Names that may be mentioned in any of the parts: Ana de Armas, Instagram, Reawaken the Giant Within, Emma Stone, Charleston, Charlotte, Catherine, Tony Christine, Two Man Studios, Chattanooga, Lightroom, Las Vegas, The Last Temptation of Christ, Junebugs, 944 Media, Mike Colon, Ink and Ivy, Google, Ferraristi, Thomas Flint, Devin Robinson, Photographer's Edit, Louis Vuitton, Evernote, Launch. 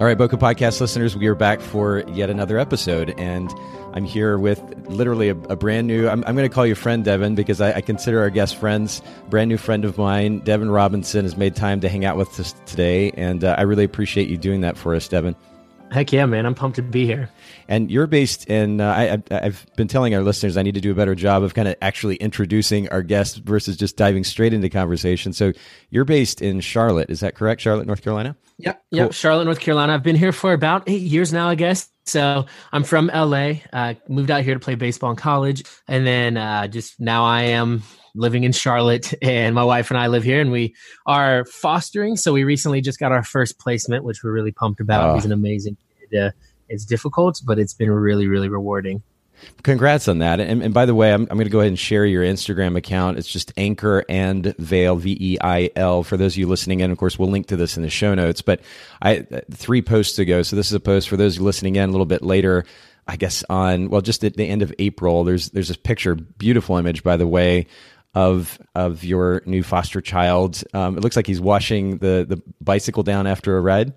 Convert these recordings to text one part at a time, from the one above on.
All right, Bokeh Podcast listeners, we are back for yet another episode, and I'm here with literally a brand new, I'm going to call you friend, Devin, because I consider our guests friends. Brand new friend of mine, Devin Robinson, has made time to hang out with us today, and I really appreciate you doing that for us, Devin. Heck yeah, man. I'm pumped to be here. And you're based in, I've been telling our listeners I need to do a better job of kind of actually introducing our guests versus just diving straight into conversation. So you're based in Charlotte. Is that correct? Charlotte, North Carolina? Yep. Cool. Yep. Charlotte, North Carolina. I've been here for about 8 years now, I guess. So I'm from LA, moved out here to play baseball in college. And then just now I am living in Charlotte, and my wife and I live here, and we are fostering. So we recently just got our first placement, which we're really pumped about. He's an amazing kid. It's difficult, but it's been really, really rewarding. Congrats on that. And by the way, I'm going to go ahead and share your Instagram account. It's just Anchor and Veil, V-E-I-L, for those of you listening in. Of course, we'll link to this in the show notes, but three posts ago. So this is a post for those listening in a little bit later, I guess just at the end of April, there's this picture, beautiful image, by the way, of your new foster child. It looks like he's washing the bicycle down after a ride.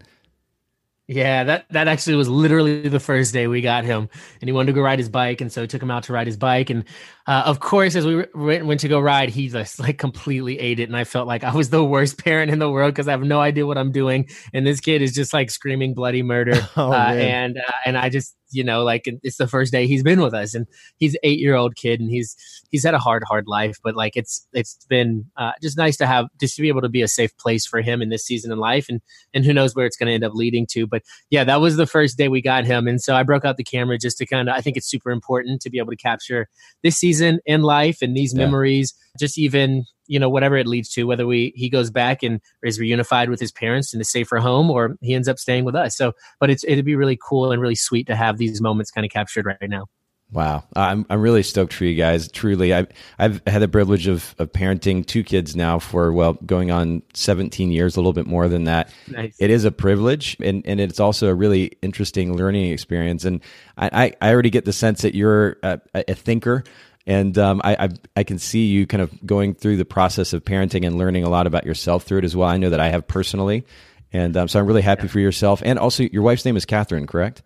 Yeah, that actually was literally the first day we got him, and he wanted to go ride his bike, and so I took him out to ride his bike. And of course, as we went to go ride, he just completely ate it, and I felt like I was the worst parent in the world because I have no idea what I'm doing, and this kid is just screaming bloody murder. And I just, it's the first day he's been with us, and he's an 8-year-old kid, and he's had a hard life, but it's been just nice to have, just to be able to be a safe place for him in this season in life, and who knows where it's going to end up leading to. But yeah, that was the first day we got him, and so I broke out the camera just to I think it's super important to be able to capture this season in life and these memories, just even, whatever it leads to, whether he goes back and is reunified with his parents in a safer home, or he ends up staying with us. So, but it'd be really cool and really sweet to have these moments kind of captured right now. Wow. I'm really stoked for you guys. Truly. I've had the privilege of parenting two kids now for, going on 17 years, a little bit more than that. Nice. It is a privilege, and it's also a really interesting learning experience. And I already get the sense that you're a thinker. And I can see you kind of going through the process of parenting and learning a lot about yourself through it as well. I know that I have personally. And so I'm really happy for yourself. And also your wife's name is Catherine, correct?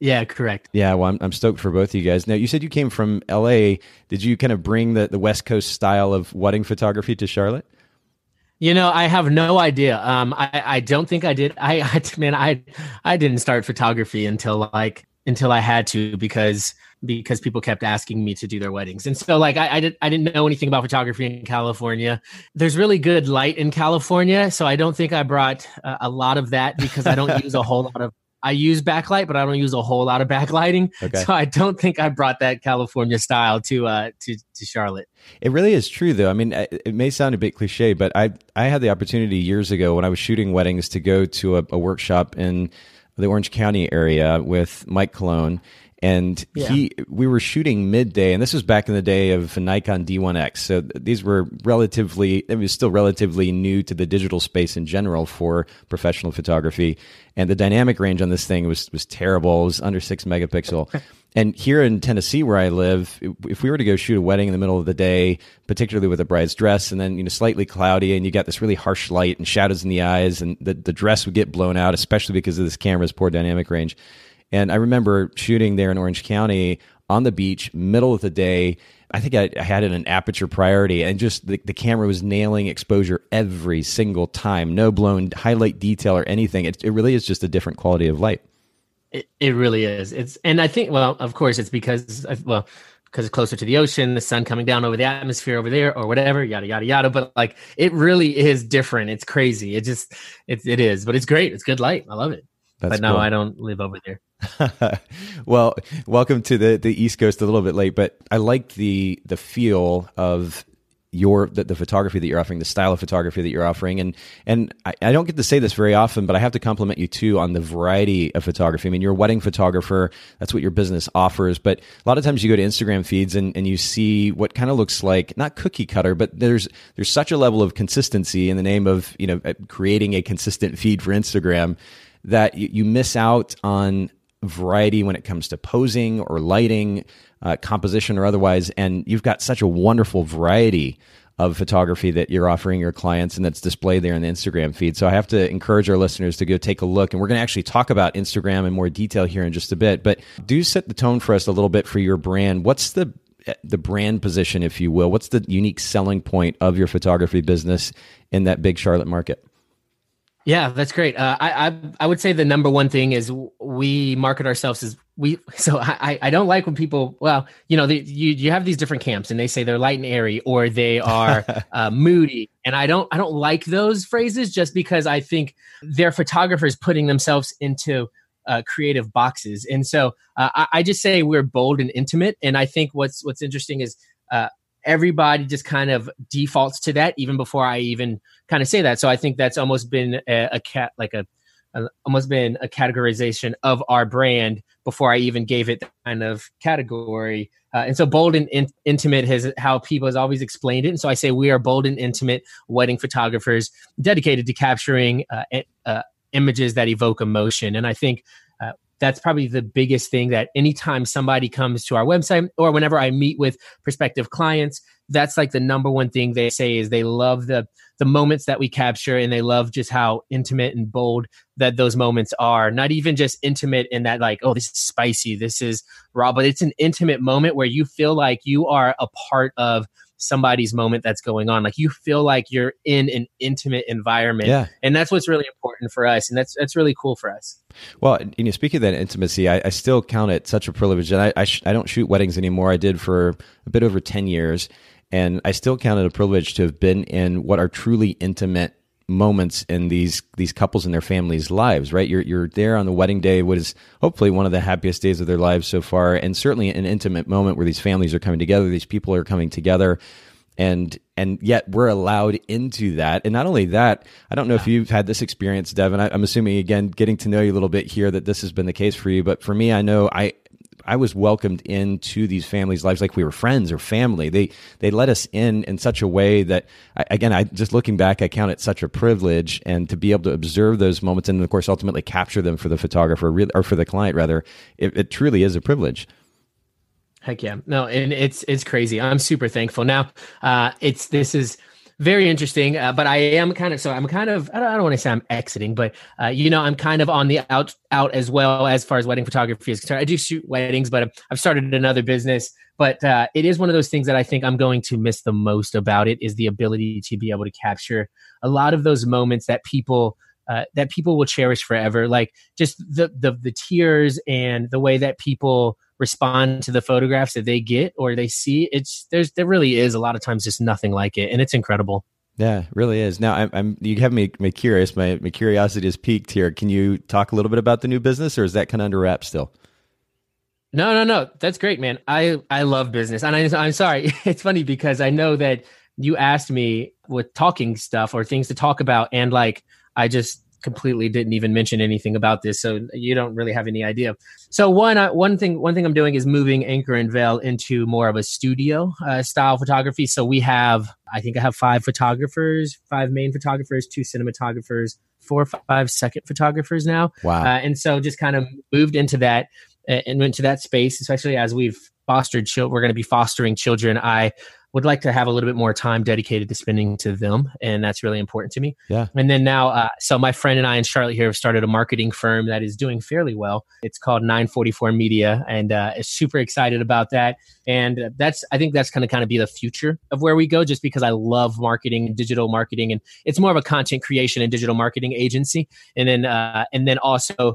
Yeah, correct. Yeah, well, I'm stoked for both of you guys. Now, you said you came from LA. Did you kind of bring the West Coast style of wedding photography to Charlotte? I have no idea. I don't think I did. I didn't start photography until I had to, because people kept asking me to do their weddings. And so I didn't know anything about photography in California. There's really good light in California. So I don't think I brought a lot of that, because I don't use a whole lot of, I use backlight, but I don't use a whole lot of backlighting. Okay. So I don't think I brought that California style to Charlotte. It really is true, though. I mean, it may sound a bit cliche, but I had the opportunity years ago when I was shooting weddings to go to a workshop in the Orange County area with Mike Colon. And we were shooting midday, and this was back in the day of Nikon D1X. So these were relatively new to the digital space in general for professional photography. And the dynamic range on this thing was terrible. It was under 6 megapixel. And here in Tennessee, where I live, if we were to go shoot a wedding in the middle of the day, particularly with a bride's dress, and then slightly cloudy, and you got this really harsh light and shadows in the eyes, and the dress would get blown out, especially because of this camera's poor dynamic range. And I remember shooting there in Orange County on the beach, middle of the day. I think I had it in aperture priority, and just the camera was nailing exposure every single time. No blown highlight detail or anything. It really is just a different quality of light. It really is. And I think, of course, it's because it's closer to the ocean, the sun coming down over the atmosphere over there or whatever, yada, yada, yada. But it really is different. It's crazy. It is, but it's great. It's good light. I love it. That's cool. I don't live over there. Well, welcome to the East Coast, a little bit late, but I like the feel of the photography that you're offering, the style of photography that you're offering. And I don't get to say this very often, but I have to compliment you too on the variety of photography. I mean, you're a wedding photographer. That's what your business offers. But a lot of times you go to Instagram feeds and you see what kind of looks like, not cookie cutter, but there's such a level of consistency in the name of, you know, creating a consistent feed for Instagram that you miss out on variety when it comes to posing or lighting, composition or otherwise. And you've got such a wonderful variety of photography that you're offering your clients and that's displayed there in the Instagram feed. So I have to encourage our listeners to go take a look. And we're going to actually talk about Instagram in more detail here in just a bit. But do set the tone for us a little bit for your brand. What's the brand position, if you will? What's the unique selling point of your photography business in that big Charlotte market? Yeah, that's great. I would say the number one thing is we market ourselves as we. So I don't like when people, well, you know, you have these different camps and they say they're light and airy or they are moody. And I don't like those phrases just because I think they're photographers putting themselves into creative boxes. And so I just say we're bold and intimate. And I think what's interesting is everybody just kind of defaults to that even before I even kind of say that. So I think that's almost been a categorization of our brand before I even gave it that kind of category. And so bold and intimate is how people has always explained it. And so I say we are bold and intimate wedding photographers dedicated to capturing images that evoke emotion. And I think that's probably the biggest thing that anytime somebody comes to our website or whenever I meet with prospective clients, that's like the number one thing they say is they love the moments that we capture and they love just how intimate and bold that those moments are. Not even just intimate in that like, oh, this is spicy, this is raw, but it's an intimate moment where you feel like you are a part of somebody's moment that's going on. Like you feel like you're in an intimate environment. Yeah. And that's what's really important for us. And that's really cool for us. Well, you know, speaking of that intimacy, I still count it such a privilege. And I don't shoot weddings anymore. I did for a bit over 10 years. And I still count it a privilege to have been in what are truly intimate moments in these couples and their families' lives, right? You're there on the wedding day, what is hopefully one of the happiest days of their lives so far, and certainly an intimate moment where these families are coming together, these people are coming together, and yet we're allowed into that. And not only that, I don't know if you've had this experience, Devin. I'm assuming, again, getting to know you a little bit here, that this has been the case for you. But for me, I know I was welcomed into these families' lives like we were friends or family. They let us in such a way that, I just looking back, I count it such a privilege, and to be able to observe those moments and, of course, ultimately capture them for the photographer or for the client, rather, it truly is a privilege. Heck yeah. No, and it's crazy. I'm super thankful. Now, this is very interesting, but I am kind of, I don't want to say I'm exiting, but I'm kind of on the out as well as far as wedding photography is concerned. I do shoot weddings, but I've started another business, but it is one of those things that I think I'm going to miss the most about it is the ability to be able to capture a lot of those moments that people will cherish forever. Like just the tears and the way that people respond to the photographs that they get or they see. There really is a lot of times just nothing like it, and it's incredible. Yeah, it really is. Now you have me curious. My curiosity is piqued here. Can you talk a little bit about the new business, or is that kind of under wraps still? No. That's great, man. I love business, and I'm sorry. It's funny because I know that you asked me with talking stuff or things to talk about, and like I just completely didn't even mention anything about this, so you don't really have any idea. So one thing I'm doing is moving Anchor and Veil into more of a studio style photography. So we have, I think I have 5 main photographers, 2 cinematographers, 4 or 5 second photographers now. Wow! And so just kind of moved into that and went to that space, especially as we're going to be fostering children. I would like to have a little bit more time dedicated to spending to them. And that's really important to me. Yeah. And then now, so my friend and I in Charlotte here have started a marketing firm that is doing fairly well. It's called 944 Media, and is super excited about that. And I think that's going to kind of be the future of where we go, just because I love marketing and digital marketing. And it's more of a content creation and digital marketing agency. And then, also,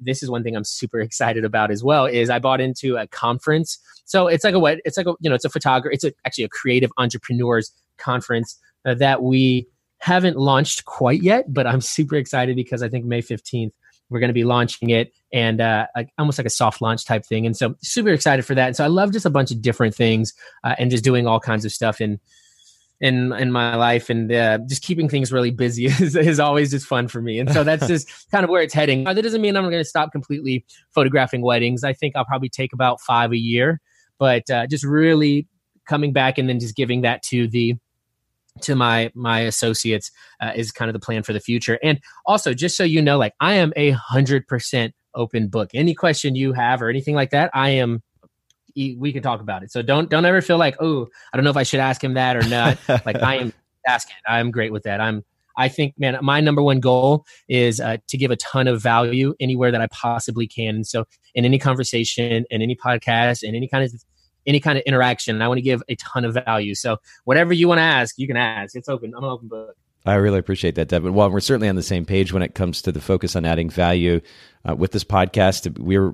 this is one thing I'm super excited about as well, is I bought into a conference. So it's actually a creative entrepreneurs conference that we haven't launched quite yet, but I'm super excited because I think May 15th, we're going to be launching it, and almost like a soft launch type thing. And so super excited for that. And so I love just a bunch of different things and just doing all kinds of stuff. And in my life, and just keeping things really busy is always just fun for me. And so that's just kind of where it's heading. That doesn't mean I'm going to stop completely photographing weddings. I think I'll probably take about 5 a year, but just really coming back and then just giving that to my associates is kind of the plan for the future. And also, just so you know, like, I am 100% open book. Any question you have or anything like that, we can talk about it. So don't ever feel like, oh, I don't know if I should ask him that or not. Like, I'm great with that. I think, man, my number one goal is to give a ton of value anywhere that I possibly can. And so in any conversation, in any podcast, in any kind of interaction, I want to give a ton of value. So whatever you want to ask, you can ask. It's open. I'm an open book. I really appreciate that, Devin. Well, we're certainly on the same page when it comes to the focus on adding value with this podcast. We're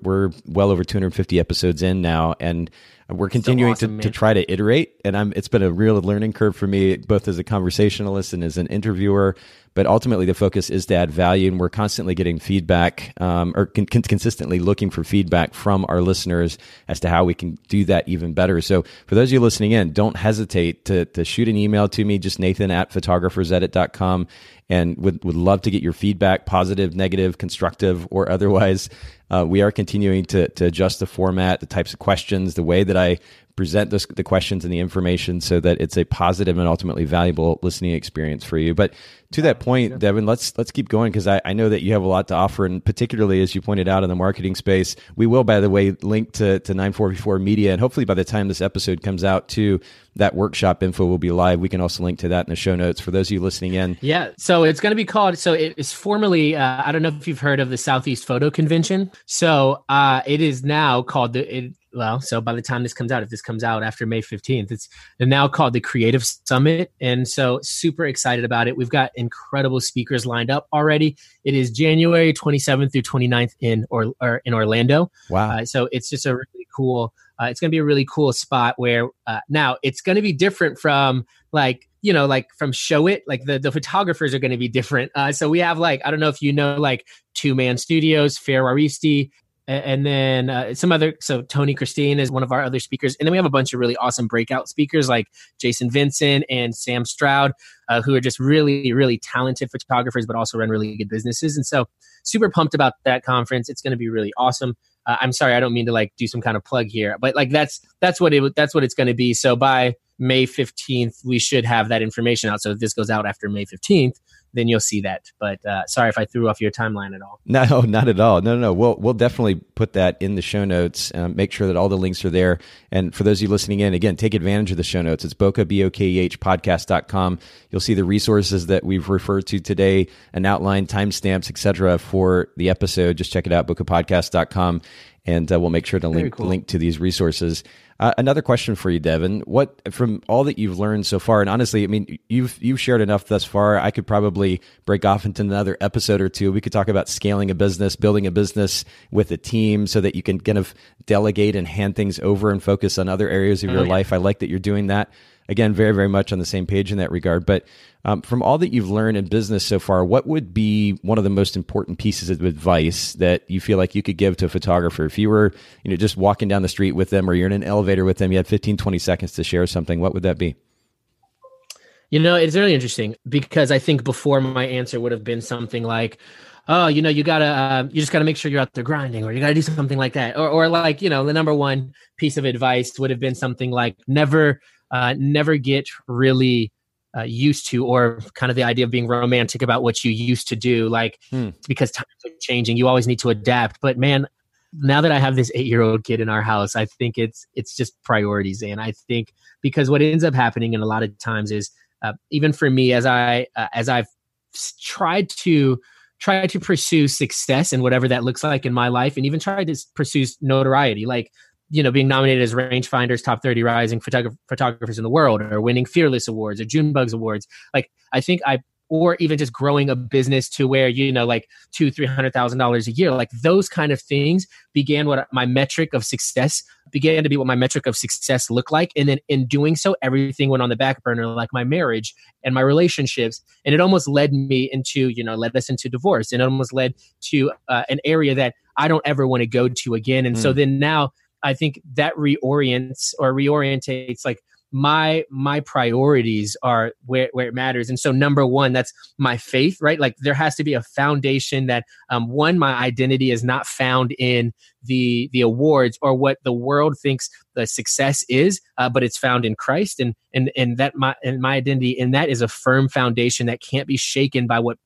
well over 250 episodes in now, and we're continuing to try to iterate. And it's been a real learning curve for me, both as a conversationalist and as an interviewer. But ultimately, the focus is to add value, and we're constantly getting feedback, consistently looking for feedback from our listeners as to how we can do that even better. So for those of you listening in, don't hesitate to shoot an email to me, just nathan@photographersedit.com, and would love to get your feedback, positive, negative, constructive, or otherwise. We are continuing to adjust the format, the types of questions, the way that I present the questions and the information so that it's a positive and ultimately valuable listening experience for you. But to that point, sure, Devin, let's keep going, because I know that you have a lot to offer, and particularly, as you pointed out, in the marketing space. We will, by the way, link to 944 Media, and hopefully by the time this episode comes out too, that workshop info will be live. We can also link to that in the show notes for those of you listening in. Yeah, so it's going to be called, so it is formerly, I don't know if you've heard of the Southeast Photo Convention. So it is now called so by the time this comes out, if this comes out after May 15th, it's now called the Kreativ Summit. And so super excited about it. We've got incredible speakers lined up already. It is January 27th through 29th in Orlando. Wow. So it's just a really cool, it's going to be a really cool spot where now it's going to be different from from Show It. Like the photographers are going to be different. So we have I don't know if you know, Two Man Studios, Ferraristi, and then some other, so Tony Christine is one of our other speakers. And then we have a bunch of really awesome breakout speakers like Jason Vincent and Sam Stroud, who are just really, really talented photographers, but also run really good businesses. And so super pumped about that conference. It's going to be really awesome. I'm sorry, I don't mean to do some kind of plug here, but that's what it's going to be. So by May 15th, we should have that information out. So if this goes out after May 15th, then you'll see that. But sorry if I threw off your timeline at all. No, not at all. No. We'll definitely put that in the show notes. Make sure that all the links are there. And for those of you listening in, again, take advantage of the show notes. It's bokeh podcast.com. You'll see the resources that we've referred to today, an outline, timestamps, etc. for the episode. Just check it out, bokehpodcast.com. And we'll make sure to link to these resources. Another question for you, Devin. What, from all that you've learned so far, and honestly, I mean, you've shared enough thus far. I could probably break off into another episode or two. We could talk about scaling a business, building a business with a team so that you can kind of delegate and hand things over and focus on other areas of your life. I like that you're doing that. Again, very, very much on the same page in that regard. But from all that you've learned in business so far, what would be one of the most important pieces of advice that you feel like you could give to a photographer? If you were, just walking down the street with them, or you're in an elevator with them, you had 15, 20 seconds to share something, what would that be? It's really interesting, because I think before my answer would have been something like, oh, you just gotta make sure you're out there grinding, or you gotta do something like that. Or the number one piece of advice would have been something like never get really used to, or kind of the idea of being romantic about what you used to do. Because times are changing, you always need to adapt. But man, now that I have this 8-year-old kid in our house, I think it's just priorities. And I think because what ends up happening in a lot of times is even for me, as I've tried to pursue success and whatever that looks like in my life, and even tried to pursue notoriety, being nominated as Rangefinders Top 30 Rising Photographers in the World, or winning Fearless Awards or Junebugs Awards. Or even just growing a business to where, $200,000 to $300,000 a year, those kind of things began what my metric of success looked like. And then in doing so, everything went on the back burner, like my marriage and my relationships. And it almost led us into divorce, and it almost led to an area that I don't ever want to go to again. And so then now I think that reorientates my priorities are where it matters. And so number one, that's my faith, right? Like there has to be a foundation that one, my identity is not found in the awards or what the world thinks the success is, but it's found in Christ. And that my identity in that is a firm foundation that can't be shaken by what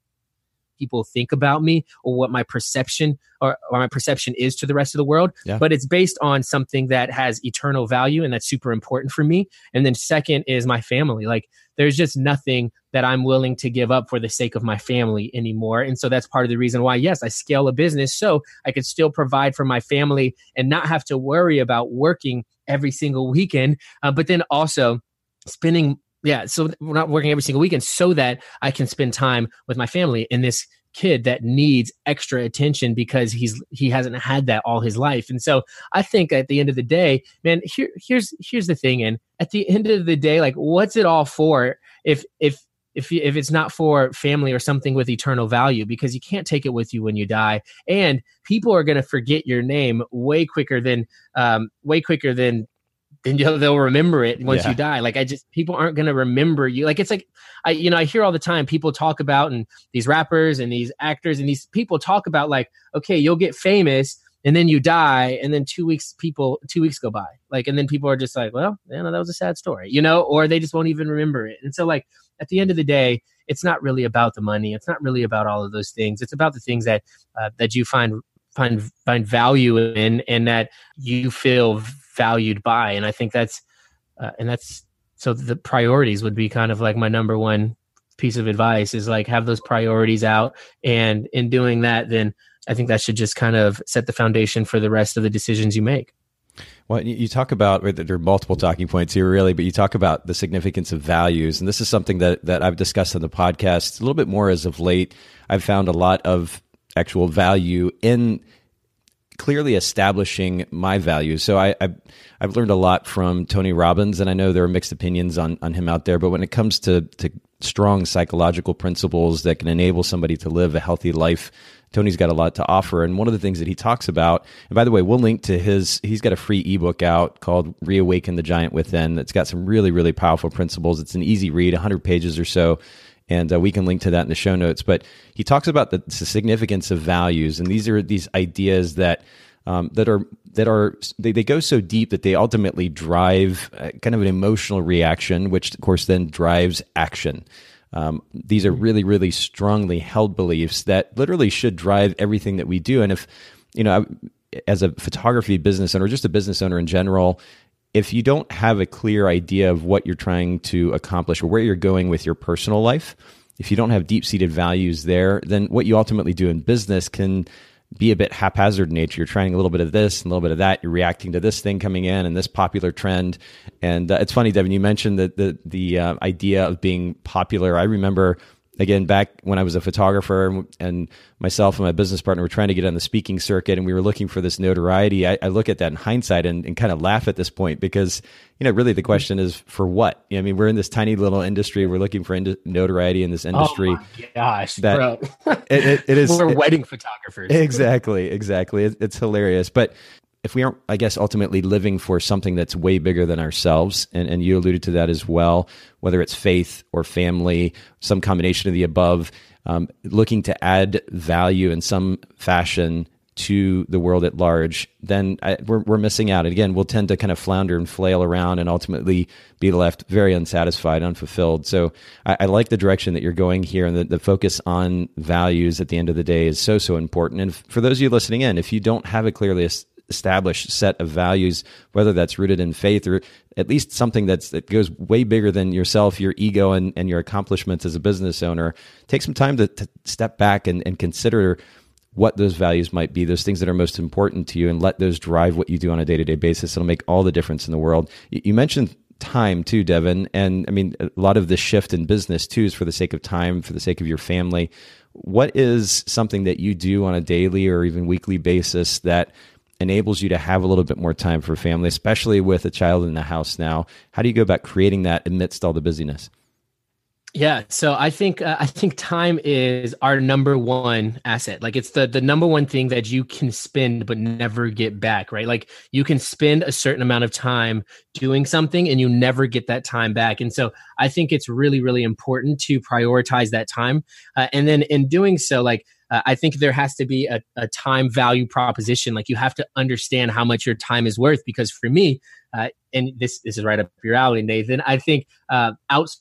people think about me or what my perception or my perception is to the rest of the world. Yeah. But it's based on something that has eternal value and that's super important for me. And then second is my family. Like there's just nothing that I'm willing to give up for the sake of my family anymore. And so that's part of the reason why, yes, I scale a business so I could still provide for my family and not have to worry about working every single weekend, but then also spending so we're not working every single weekend so that I can spend time with my family and this kid that needs extra attention because he hasn't had that all his life. And so I think at the end of the day, man, here's the thing. And at the end of the day, like what's it all for if it's not for family or something with eternal value, because you can't take it with you when you die, and people are going to forget your name way quicker than and they'll remember it once you die. Like people aren't going to remember you. Like it's like, I hear all the time people talk about, and these rappers and these actors and these people talk about like, okay, you'll get famous and then you die. And then 2 weeks go by. Like, and then people are just like, well, that was a sad story, or they just won't even remember it. And so like at the end of the day, it's not really about the money. It's not really about all of those things. It's about the things that, that you find value in and that you feel valued by. And I think that's so the priorities would be kind of like my number one piece of advice is like have those priorities out. And in doing that, then I think that should just kind of set the foundation for the rest of the decisions you make. Well, you talk about, there are multiple talking points here really, but you talk about the significance of values. And this is something that I've discussed on the podcast a little bit more as of late. I've found a lot of actual value in clearly establishing my values. So I've learned a lot from Tony Robbins, and I know there are mixed opinions on him out there, but when it comes to strong psychological principles that can enable somebody to live a healthy life, Tony's got a lot to offer. And one of the things that he talks about, and by the way, we'll link to he's got a free ebook out called Reawaken the Giant Within. That's got some really, really powerful principles. It's an easy read, 100 pages or so. And we can link to that in the show notes. But he talks about the significance of values, and these are these ideas that go so deep that they ultimately drive kind of an emotional reaction, which of course then drives action. These are really, really strongly held beliefs that literally should drive everything that we do. And if as a photography business owner, or just a business owner in general, if you don't have a clear idea of what you're trying to accomplish or where you're going with your personal life, if you don't have deep-seated values there, then what you ultimately do in business can be a bit haphazard in nature. You're trying a little bit of this and a little bit of that. You're reacting to this thing coming in and this popular trend. And it's funny, Devin, you mentioned the idea of being popular. I remember, again, back when I was a photographer and myself and my business partner were trying to get on the speaking circuit and we were looking for this notoriety, I look at that in hindsight and kind of laugh at this point because, really the question is for what? I mean, we're in this tiny little industry. We're looking for notoriety in this industry. Oh my gosh, bro. it is, we're wedding photographers. Exactly. It's hilarious. But if we aren't, I guess, ultimately living for something that's way bigger than ourselves, and you alluded to that as well, whether it's faith or family, some combination of the above, looking to add value in some fashion to the world at large, then we're missing out. And again, we'll tend to kind of flounder and flail around and ultimately be left very unsatisfied, unfulfilled. So I like the direction that you're going here, and the focus on values at the end of the day is so, so important. And for those of you listening in, if you don't have a clearly established set of values, whether that's rooted in faith or at least something that goes way bigger than yourself, your ego, and your accomplishments as a business owner, take some time to step back and consider what those values might be, those things that are most important to you, and let those drive what you do on a day-to-day basis. It'll make all the difference in the world. You mentioned time too, Devin. And I mean, a lot of the shift in business too is for the sake of time, for the sake of your family. What is something that you do on a daily or even weekly basis that enables you to have a little bit more time for family, especially with a child in the house now? How do you go about creating that amidst all the busyness? Yeah. So I think time is our number one asset. Like it's the number one thing that you can spend, but never get back, right? Like you can spend a certain amount of time doing something and you never get that time back. And so I think it's really, really important to prioritize that time. And then in doing so, like, I think there has to be a time value proposition. Like you have to understand how much your time is worth, because for me, and this is right up your alley, Nathan, I think outside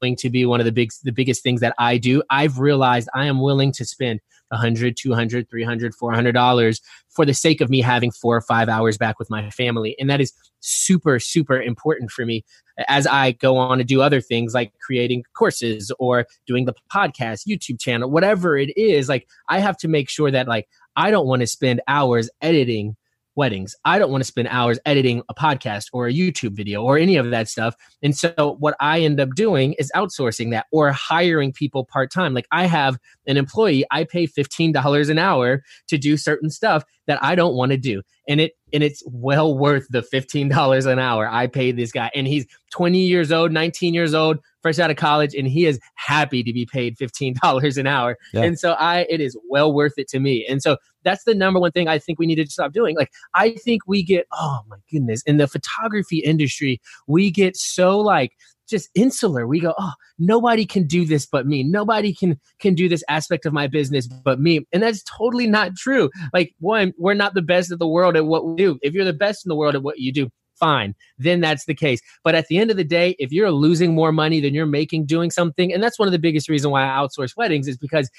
going to be one of the biggest things that I do. I've realized I am willing to spend $100, $200, $300, $400 for the sake of me having 4 or 5 hours back with my family. And that is super, super important for me as I go on to do other things like creating courses or doing the podcast, YouTube channel, whatever it is. Like I have to make sure that like, I don't want to spend hours editing weddings. I don't want to spend hours editing a podcast or a YouTube video or any of that stuff. And so what I end up doing is outsourcing that or hiring people part-time. Like I have an employee, I pay $15 an hour to do certain stuff that I don't want to do. And it's well worth the $15 an hour I pay this guy. And he's 20 years old, 19 years old, fresh out of college, and he is happy to be paid $15 an hour. Yeah. And so it is well worth it to me. And so that's the number one thing I think we need to stop doing. Like I think we get, oh my goodness, in the photography industry, we get so like just insular. We go, oh, nobody can do this but me. Nobody can do this aspect of my business but me. And that's totally not true. Like one, we're not the best in the world at what we do. If you're the best in the world at what you do, fine, then that's the case. But at the end of the day, if you're losing more money than you're making doing something, and that's one of the biggest reasons why I outsource weddings is because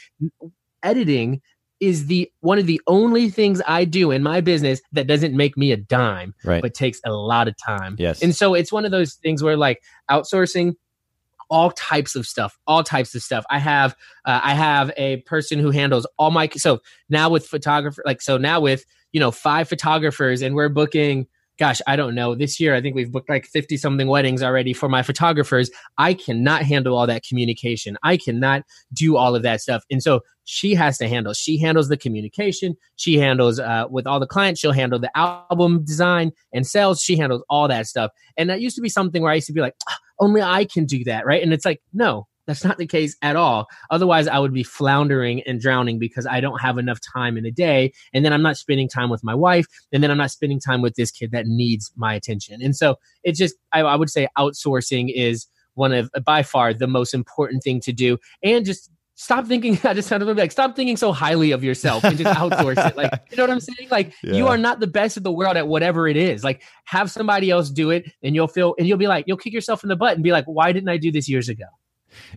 editing is one of the only things I do in my business that doesn't make me a dime, right, but takes a lot of time. Yes. And so it's one of those things where like outsourcing all types of stuff. I have a person who handles all my, so now with photographer, like, so now with, you know, 5 photographers and we're booking, gosh, I don't know. This year, I think we've booked like 50 something weddings already for my photographers. I cannot handle all that communication. I cannot do all of that stuff. And so she has to handle. She handles the communication. She handles with all the clients. She'll handle the album design and sales. She handles all that stuff. And that used to be something where I used to be like, only I can do that, right? And it's like, no. That's not the case at all. Otherwise, I would be floundering and drowning because I don't have enough time in a day. And then I'm not spending time with my wife. And then I'm not spending time with this kid that needs my attention. And so it's just, I would say outsourcing is one of, by far, the most important thing to do. And just stop thinking, I just sounded like, stop thinking so highly of yourself and just outsource it. Like, you know what I'm saying? Like, yeah. You are not the best in the world at whatever it is. Like, have somebody else do it and you'll be like, you'll kick yourself in the butt and be like, why didn't I do this years ago?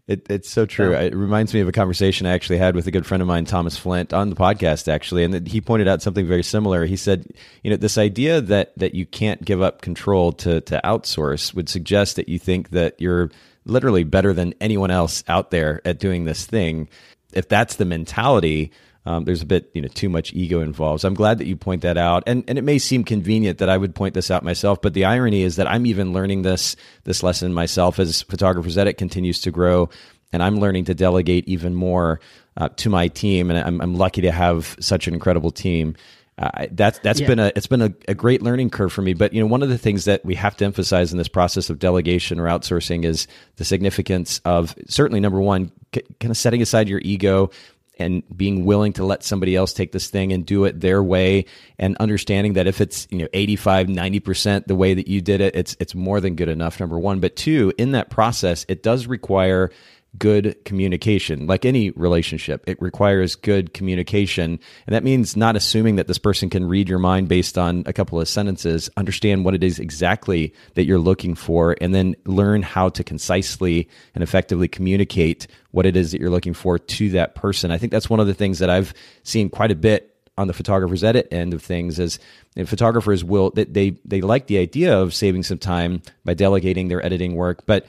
It's so true. It reminds me of a conversation I actually had with a good friend of mine, Thomas Flint, on the podcast, actually. And he pointed out something very similar. He said, you know, this idea that you can't give up control to outsource would suggest that you think that you're literally better than anyone else out there at doing this thing. If that's the mentality, there's a bit, you know, too much ego involved. So I'm glad that you point that out. And it may seem convenient that I would point this out myself, but the irony is that I'm even learning this lesson myself as Photographer's Edit continues to grow. And I'm learning to delegate even more to my team. And I'm lucky to have such an incredible team. It's been a great learning curve for me. But, you know, one of the things that we have to emphasize in this process of delegation or outsourcing is the significance of, certainly, number one, kind of setting aside your ego and being willing to let somebody else take this thing and do it their way, and understanding that if it's, you know, 85, 90% the way that you did it, it's more than good enough, number one. But two, in that process, it does require good communication. Like any relationship, it requires good communication. And that means not assuming that this person can read your mind based on a couple of sentences, understand what it is exactly that you're looking for, and then learn how to concisely and effectively communicate what it is that you're looking for to that person. I think that's one of the things that I've seen quite a bit on the Photographer's Edit end of things is, and photographers will, they like the idea of saving some time by delegating their editing work, but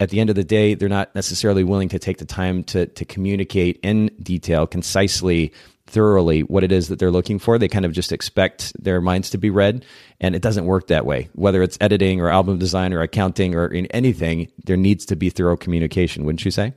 at the end of the day, they're not necessarily willing to take the time to communicate in detail, concisely, thoroughly what it is that they're looking for. They kind of just expect their minds to be read, and it doesn't work that way. Whether it's editing or album design or accounting or in anything, there needs to be thorough communication, wouldn't you say?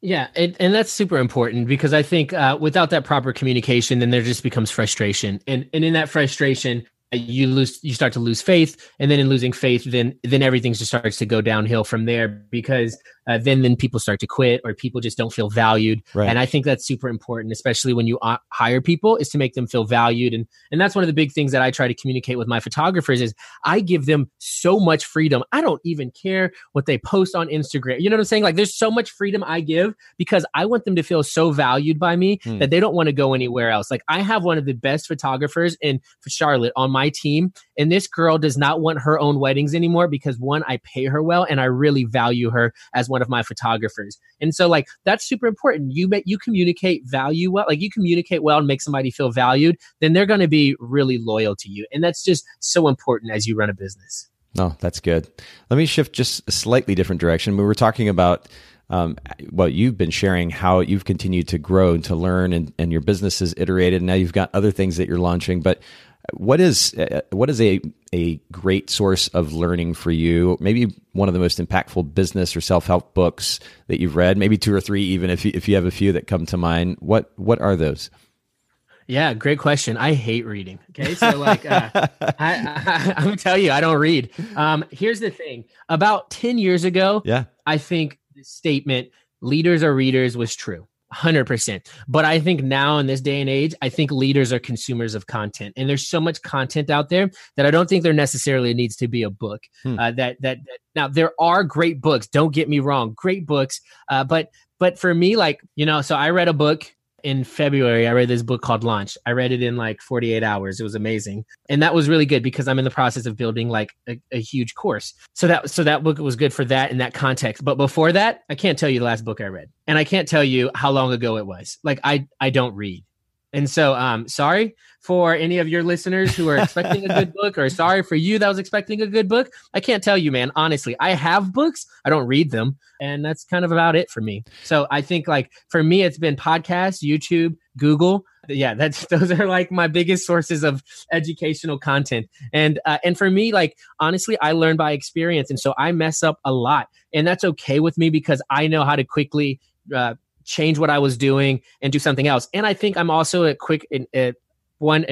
Yeah. And that's super important because I think without that proper communication, then there just becomes frustration. And in that frustration, you start to lose faith. And then in losing faith, then everything just starts to go downhill from there, because then people start to quit or people just don't feel valued. Right. And I think that's super important, especially when you hire people, is to make them feel valued. And that's one of the big things that I try to communicate with my photographers is I give them so much freedom. I don't even care what they post on Instagram. You know what I'm saying? Like, there's so much freedom I give because I want them to feel so valued by me that they don't want to go anywhere else. Like, I have one of the best photographers in Charlotte on my team. And this girl does not want her own weddings anymore because, one, I pay her well and I really value her as one of my photographers. And so, like, that's super important. You communicate value well, like, you communicate well and make somebody feel valued, then they're going to be really loyal to you. And that's just so important as you run a business. Oh, that's good. Let me shift just a slightly different direction. We were talking about, well, you've been sharing how you've continued to grow and to learn, and your business has iterated. And now you've got other things that you're launching, but what is a great source of learning for you? Maybe one of the most impactful business or self-help books that you've read, maybe two or three, even if you have a few that come to mind. What are those? Yeah, great question. I hate reading. Okay. So, like, I'm going to tell you, I don't read. Here's the thing. About 10 years ago, I think the statement, leaders are readers, was true. 100%. But I think now in this day and age, I think leaders are consumers of content. And there's so much content out there that I don't think there necessarily needs to be a book. Now, there are great books. Don't get me wrong. Great books. But for me, like, you know, so I read a book. In February, I read this book called Launch. I read it in like 48 hours. It was amazing. And that was really good because I'm in the process of building like a huge course. So that book was good for that in that context. But before that, I can't tell you the last book I read. And I can't tell you how long ago it was. Like, I don't read. And so, sorry for any of your listeners who are expecting a good book, or sorry for you that was expecting a good book. I can't tell you, man, honestly. I have books. I don't read them. And that's kind of about it for me. So I think, like, for me, it's been podcasts, YouTube, Google. Yeah, those are like my biggest sources of educational content. And for me, like, honestly, I learn by experience. And so I mess up a lot. And that's okay with me because I know how to quickly change what I was doing and do something else. And I think I'm also an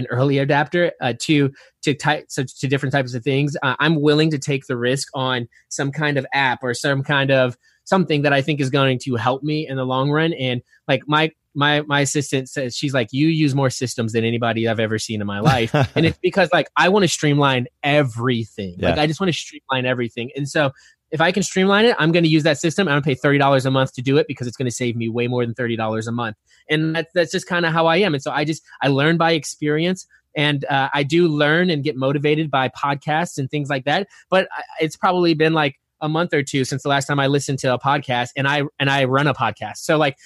early adapter to different types of things. I'm willing to take the risk on some kind of app or some kind of something that I think is going to help me in the long run. And like my assistant says, she's like, you use more systems than anybody I've ever seen in my life. And it's because, like, I want to streamline everything. Yeah. Like, I just want to streamline everything. And so if I can streamline it, I'm going to use that system. I'm going to pay $30 a month to do it because it's going to save me way more than $30 a month. And that's just kind of how I am. And so I learn by experience, and I do learn and get motivated by podcasts and things like that. But it's probably been like a month or two since the last time I listened to a podcast, and I run a podcast. So, like,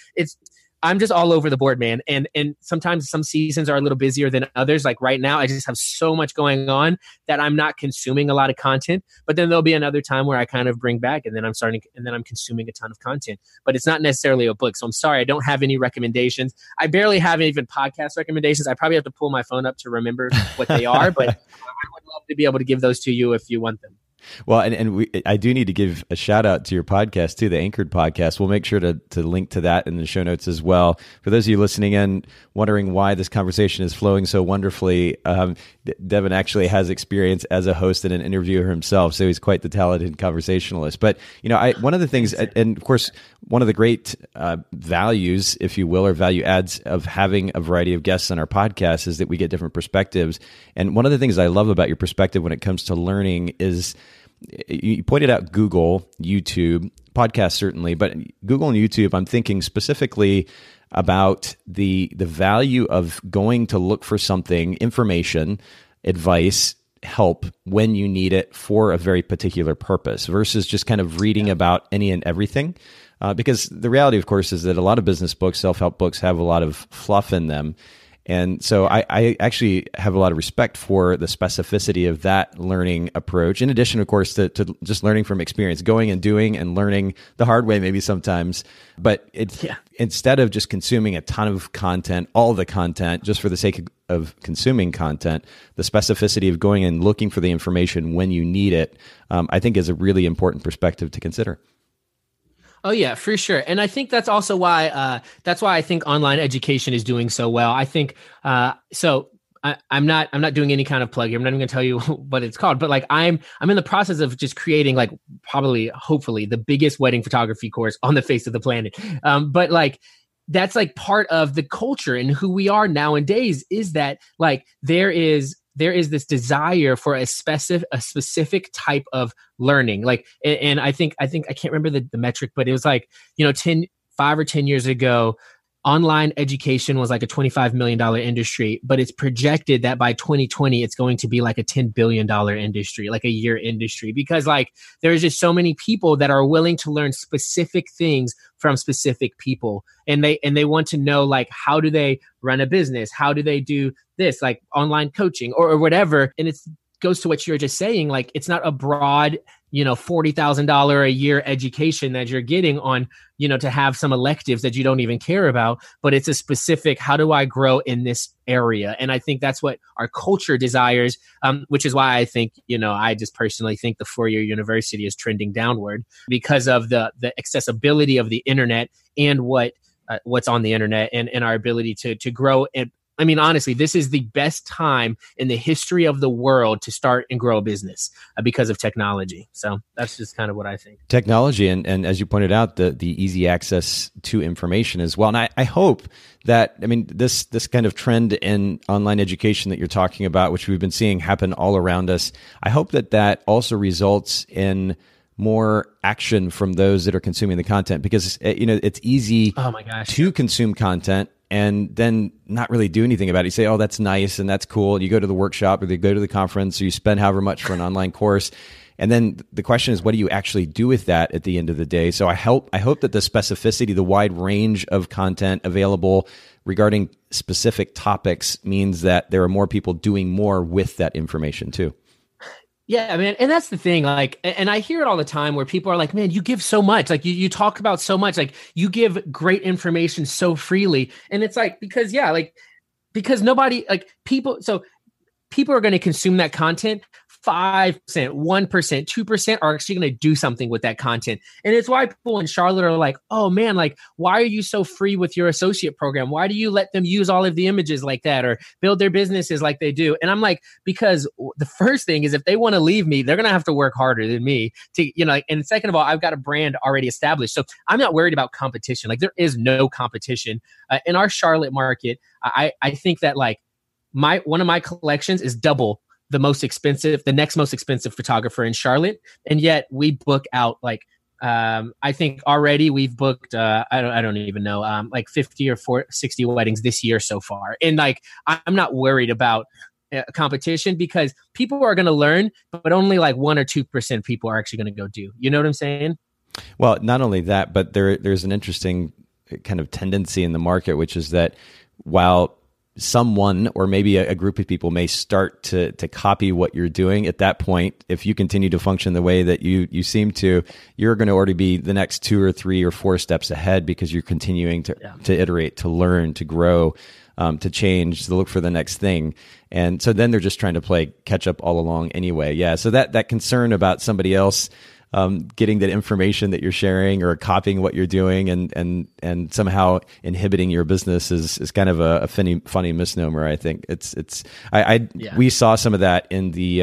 I'm just all over the board, man. And sometimes some seasons are a little busier than others. Like right now, I just have so much going on that I'm not consuming a lot of content, but then there'll be another time where I kind of bring back, and then I'm consuming a ton of content, but it's not necessarily a book. So I'm sorry, I don't have any recommendations. I barely have even podcast recommendations. I probably have to pull my phone up to remember what they are, but I would love to be able to give those to you if you want them. Well, I do need to give a shout out to your podcast too, the Anchored podcast. We'll make sure to link to that in the show notes as well. For those of you listening in, wondering why this conversation is flowing so wonderfully, Devin actually has experience as a host and an interviewer himself, so he's quite the talented conversationalist. But you know, one of the things, and of course, one of the great values, if you will, or value adds of having a variety of guests on our podcast is that we get different perspectives. And one of the things I love about your perspective when it comes to learning is, you pointed out Google, YouTube, podcasts certainly, but Google and YouTube, I'm thinking specifically about the value of going to look for something, information, advice, help when you need it for a very particular purpose versus just kind of reading about any and everything. Because the reality, of course, is that a lot of business books, self-help books, have a lot of fluff in them. And so I actually have a lot of respect for the specificity of that learning approach, in addition, of course, to just learning from experience, going and doing and learning the hard way maybe sometimes. But instead of just consuming a ton of content, all the content, just for the sake of consuming content, the specificity of going and looking for the information when you need it, I think is a really important perspective to consider. Oh yeah, for sure. And I think that's also why I think online education is doing so well. I think, so I'm not doing any kind of plug here. I'm not even going to tell you what it's called, but like I'm in the process of just creating like probably, hopefully, the biggest wedding photography course on the face of the planet. But like that's like part of the culture and who we are nowadays is that like there is this desire for a specific type of learning. Like, and I think I can't remember the metric, but it was like, you know, 5 or 10 years ago, online education was like a $25 million industry, but it's projected that by 2020, it's going to be like a $10 billion industry, like a year industry, because like there's just so many people that are willing to learn specific things from specific people. And they want to know, like, how do they run a business? How do they do this, like online coaching or whatever? And it goes to what you're just saying. Like, it's not a broad, you know, $40,000 a year education that you're getting on, you know, to have some electives that you don't even care about, but it's a specific, how do I grow in this area? And I think that's what our culture desires, which is why I think, you know, I just personally think the four-year university is trending downward because of the accessibility of the internet and what's on the internet and our ability to grow. And I mean, honestly, this is the best time in the history of the world to start and grow a business because of technology. So that's just kind of what I think. Technology. And as you pointed out, the easy access to information as well. And I hope that, I mean, this kind of trend in online education that you're talking about, which we've been seeing happen all around us, I hope that also results in more action from those that are consuming the content, because, you know, it's easy to consume content and then not really do anything about it. You say, oh, that's nice and that's cool. And you go to the workshop or you go to the conference or you spend however much for an online course. And then the question is, what do you actually do with that at the end of the day? So I hope that the specificity, the wide range of content available regarding specific topics means that there are more people doing more with that information too. Yeah, man. And that's the thing. Like, and I hear it all the time where people are like, man, you give so much. Like you talk about so much, like you give great information so freely. And it's like, because nobody, like people, so people are going to consume that content. 5%, 1%, 2% are actually going to do something with that content. And it's why people in Charlotte are like, oh man, like, why are you so free with your associate program? Why do you let them use all of the images like that or build their businesses like they do? And I'm like, because the first thing is if they want to leave me, they're going to have to work harder than me to, you know, and second of all, I've got a brand already established. So I'm not worried about competition. Like there is no competition in our Charlotte market. I think that like one of my collections is double the next most expensive photographer in Charlotte. And yet we book out like, I think already we've booked, I don't even know, like 50 or 60 weddings this year so far. And like, I'm not worried about competition because people are going to learn, but only like 1 or 2% people are actually going to go do, you know what I'm saying? Well, not only that, but there's an interesting kind of tendency in the market, which is that while someone or maybe a group of people may start to copy what you're doing, at that point, if you continue to function the way that you seem to, you're going to already be the next 2 or 3 or 4 steps ahead because you're continuing to iterate, to learn, to grow, to change, to look for the next thing. And so then they're just trying to play catch up all along anyway. Yeah. So that concern about somebody else getting that information that you're sharing or copying what you're doing and somehow inhibiting your business is kind of a funny misnomer. I think we saw some of that in the,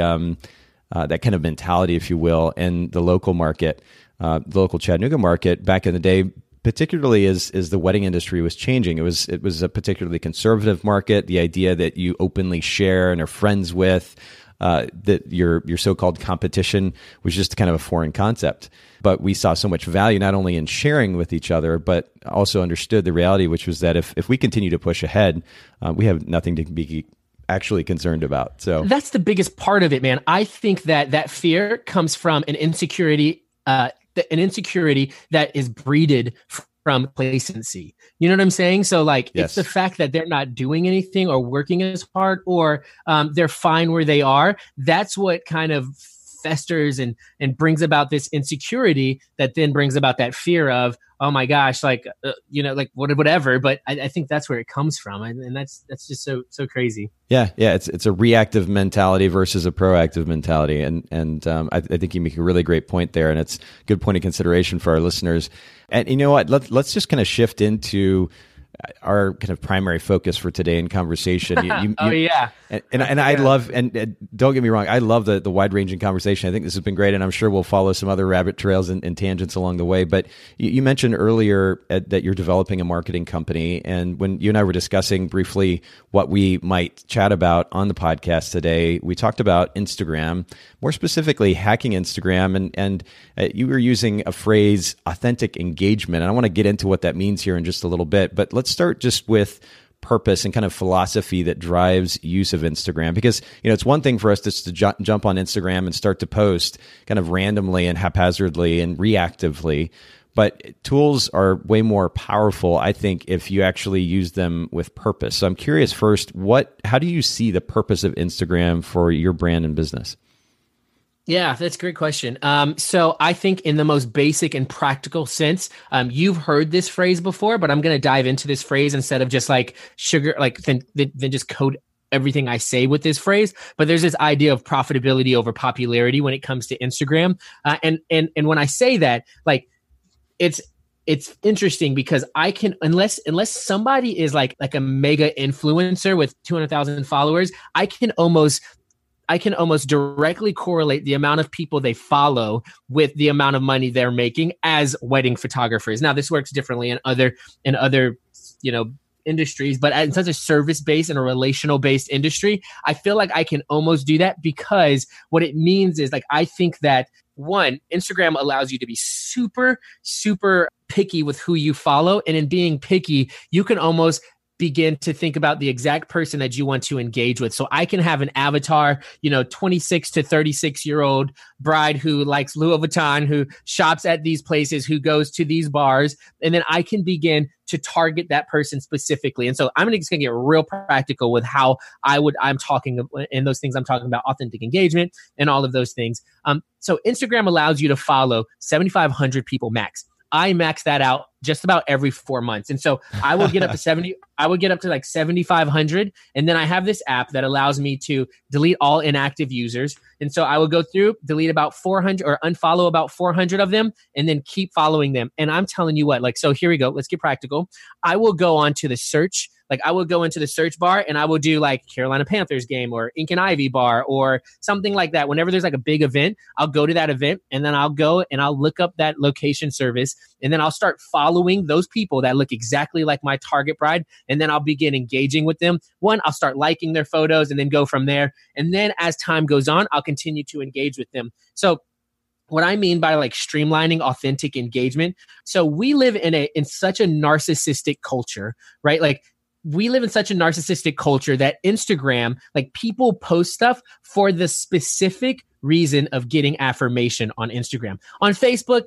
that kind of mentality, if you will, in the local market, the local Chattanooga market back in the day, particularly as the wedding industry was changing. It was a particularly conservative market. The idea that you openly share and are friends with, that your so-called competition was just kind of a foreign concept. But we saw so much value, not only in sharing with each other, but also understood the reality, which was that if we continue to push ahead, we have nothing to be actually concerned about. So that's the biggest part of it, man. I think that fear comes from an insecurity that is breeded from complacency. You know what I'm saying? So like, yes. It's the fact that they're not doing anything or working as hard or they're fine where they are. That's what kind of festers and brings about this insecurity that then brings about that fear of, oh my gosh, like, you know, like whatever. But I think that's where it comes from. And that's just so crazy. Yeah. Yeah. It's a reactive mentality versus a proactive mentality. And I think you make a really great point there, and it's a good point of consideration for our listeners. And you know what, let's just kind of shift into our kind of primary focus for today in conversation. I love, and don't get me wrong, I love the wide ranging conversation. I think this has been great, and I'm sure we'll follow some other rabbit trails and tangents along the way. But you mentioned earlier that you're developing a marketing company, and when you and I were discussing briefly what we might chat about on the podcast today, we talked about Instagram, more specifically hacking Instagram, and you were using a phrase, authentic engagement. And I want to get into what that means here in just a little bit, but let's start just with purpose and kind of philosophy that drives use of Instagram, because it's one thing for us just to jump on Instagram and start to post kind of randomly and haphazardly and reactively, but tools are way more powerful, I think, if you actually use them with purpose. So I'm curious first, how do you see the purpose of Instagram for your brand and business? Yeah, that's a great question. So I think in the most basic and practical sense, you've heard this phrase before, but I'm going to dive into this phrase instead of just then just code everything I say with this phrase. But there's this idea of profitability over popularity when it comes to Instagram. And when I say that, like it's interesting because I can, unless somebody is like a mega influencer with 200,000 followers, I can almost directly correlate the amount of people they follow with the amount of money they're making as wedding photographers. Now, this works differently in other industries, but in such a service-based and a relational-based industry, I feel like I can almost do that, because what it means is, like, I think that one, Instagram allows you to be super, super picky with who you follow. And in being picky, you can almost begin to think about the exact person that you want to engage with. So I can have an avatar, 26 to 36-year-old bride who likes Louis Vuitton, who shops at these places, who goes to these bars, and then I can begin to target that person specifically. And so I'm just going to get real practical with how I'm talking and those things I'm talking about, authentic engagement and all of those things. So Instagram allows you to follow 7,500 people max. I max that out just about every 4 months. And so I will get up to 7,500. And then I have this app that allows me to delete all inactive users. And so I will go through, delete about 400 or unfollow about 400 of them, and then keep following them. And I'm telling you what, so here we go. Let's get practical. I will go on to the search. I will go into the search bar and I will do Carolina Panthers game or Ink and Ivy bar or something like that. Whenever there's a big event, I'll go to that event, and then I'll go and I'll look up that location service, and then I'll start following those people that look exactly like my target bride. And then I'll begin engaging with them. One, I'll start liking their photos and then go from there. And then as time goes on, I'll continue to engage with them. So what I mean by streamlining authentic engagement. So we live in such a narcissistic culture, right? We live in such a narcissistic culture that Instagram, people post stuff for the specific reason of getting affirmation on Instagram. On Facebook,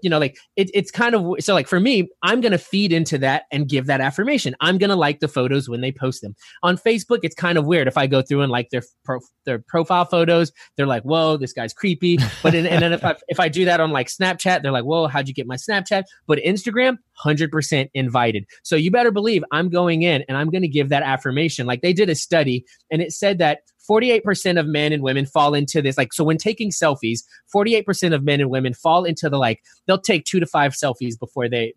it's kind of, so for me, I'm going to feed into that and give that affirmation. I'm going to like the photos when they post them. On Facebook, it's kind of weird. If I go through and like their profile photos, they're like, whoa, this guy's creepy. But and then if I do that on Snapchat, they're like, whoa, how'd you get my Snapchat? But Instagram, 100% invited. So you better believe I'm going in and I'm going to give that affirmation. They did a study and it said that 48% of men and women fall into this. So when taking selfies, 48% of men and women fall into the, they'll take 2 to 5 selfies before they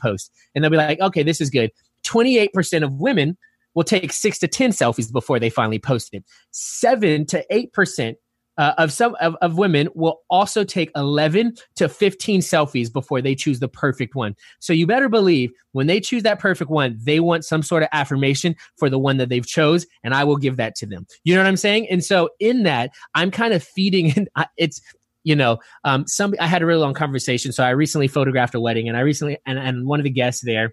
post. And they'll be like, okay, this is good. 28% of women will take 6 to 10 selfies before they finally post it. 7 to 8% of women will also take 11 to 15 selfies before they choose the perfect one. So you better believe when they choose that perfect one, they want some sort of affirmation for the one that they've chose, and I will give that to them. You know what I'm saying? And so in that, I'm kind of feeding in, I had a really long conversation. So I recently photographed a wedding, and and one of the guests there,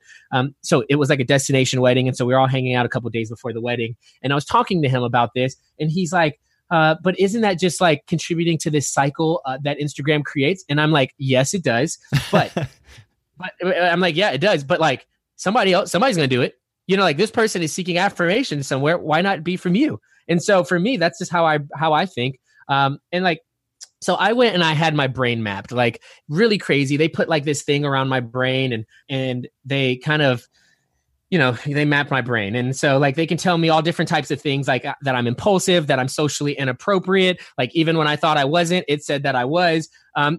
so it was like a destination wedding. And so we were all hanging out a couple of days before the wedding, and I was talking to him about this, and he's like, but isn't that just contributing to this cycle that Instagram creates? And I'm like, yes, it does. But I'm like, yeah, it does. But somebody's going to do it. This person is seeking affirmation somewhere. Why not be from you? And so for me, that's just how I think. So I went and I had my brain mapped, really crazy. They put this thing around my brain and they kind of, you know, they map my brain. And so like, they can tell me all different types of things, like that I'm impulsive, that I'm socially inappropriate. Like even when I thought I wasn't, it said that I was.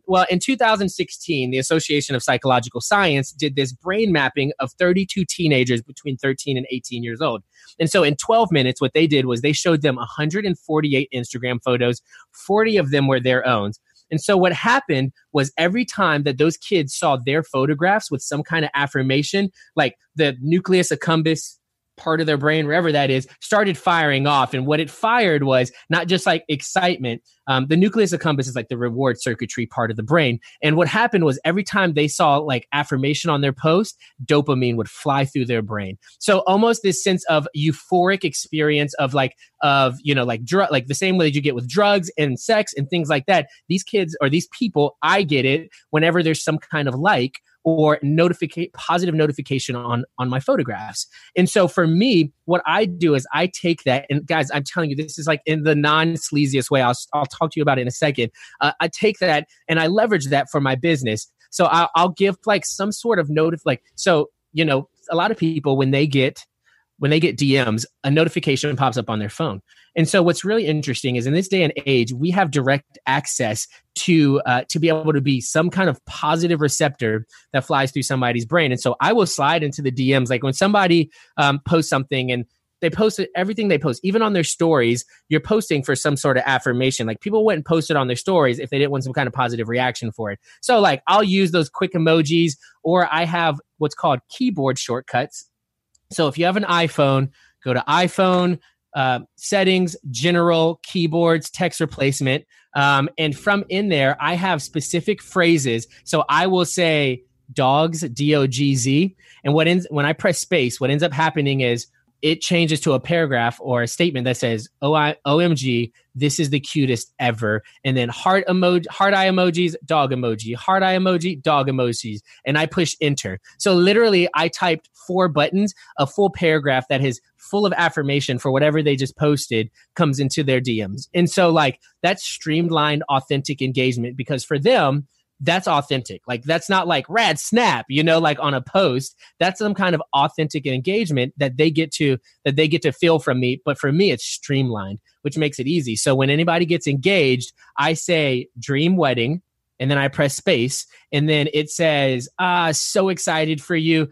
Well, in 2016, the Association of Psychological Science did this brain mapping of 32 teenagers between 13 and 18 years old. And so in 12 minutes, what they did was they showed them 148 Instagram photos. 40 of them were their own. And so what happened was every time that those kids saw their photographs with some kind of affirmation, like the nucleus accumbens part of their brain, wherever that is, started firing off. And what it fired was not just like excitement. The nucleus accumbens is like the reward circuitry part of the brain. And what happened was every time they saw like affirmation on their post, dopamine would fly through their brain. So almost this sense of euphoric experience of the same way that you get with drugs and sex and things like that. These kids or these people, I get it whenever there's some kind of like, or positive notification on my photographs. And so for me, what I do is I take that, and guys, I'm telling you, this is like in the non-sleaziest way. I'll talk to you about it in a second. I take that and I leverage that for my business. So I'll give like some sort of a lot of people when they get DMs, a notification pops up on their phone. And so what's really interesting is in this day and age, we have direct access to be able to be some kind of positive receptor that flies through somebody's brain. And so I will slide into the DMs. Like when somebody posts something and they post everything they post, even on their stories, you're posting for some sort of affirmation. Like people wouldn't post it on their stories if they didn't want some kind of positive reaction for it. So like I'll use those quick emojis, or I have what's called keyboard shortcuts. So if you have an iPhone, go to iPhone, settings, general, keyboards, text replacement. And from in there, I have specific phrases. So I will say dogs, D-O-G-Z. And when I press space, what ends up happening is it changes to a paragraph or a statement that says, OMG, this is the cutest ever. And then heart eye emojis, dog emoji, heart eye emoji, dog emojis. And I push enter. So literally I typed 4 buttons, a full paragraph that is full of affirmation for whatever they just posted comes into their DMs. And so like that's streamlined, authentic engagement, because for them, that's authentic. Like that's not like rad snap, like on a post. That's some kind of authentic engagement that they get to feel from me. But for me, it's streamlined, which makes it easy. So when anybody gets engaged, I say dream wedding, and then I press space, and then it says, so excited for you.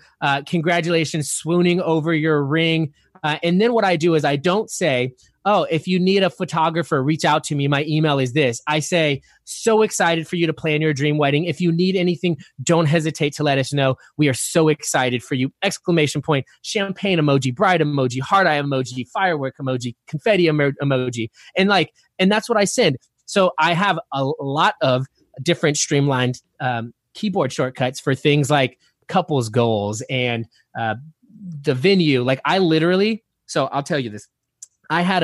Congratulations, swooning over your ring. And then what I do is I don't say, oh, if you need a photographer, reach out to me. My email is this. I say, so excited for you to plan your dream wedding. If you need anything, don't hesitate to let us know. We are so excited for you. Exclamation point, champagne emoji, bride emoji, heart eye emoji, firework emoji, confetti emoji. And that's what I send. So I have a lot of different streamlined keyboard shortcuts for things like couples goals and the venue. Like I literally, so I'll tell you this. I had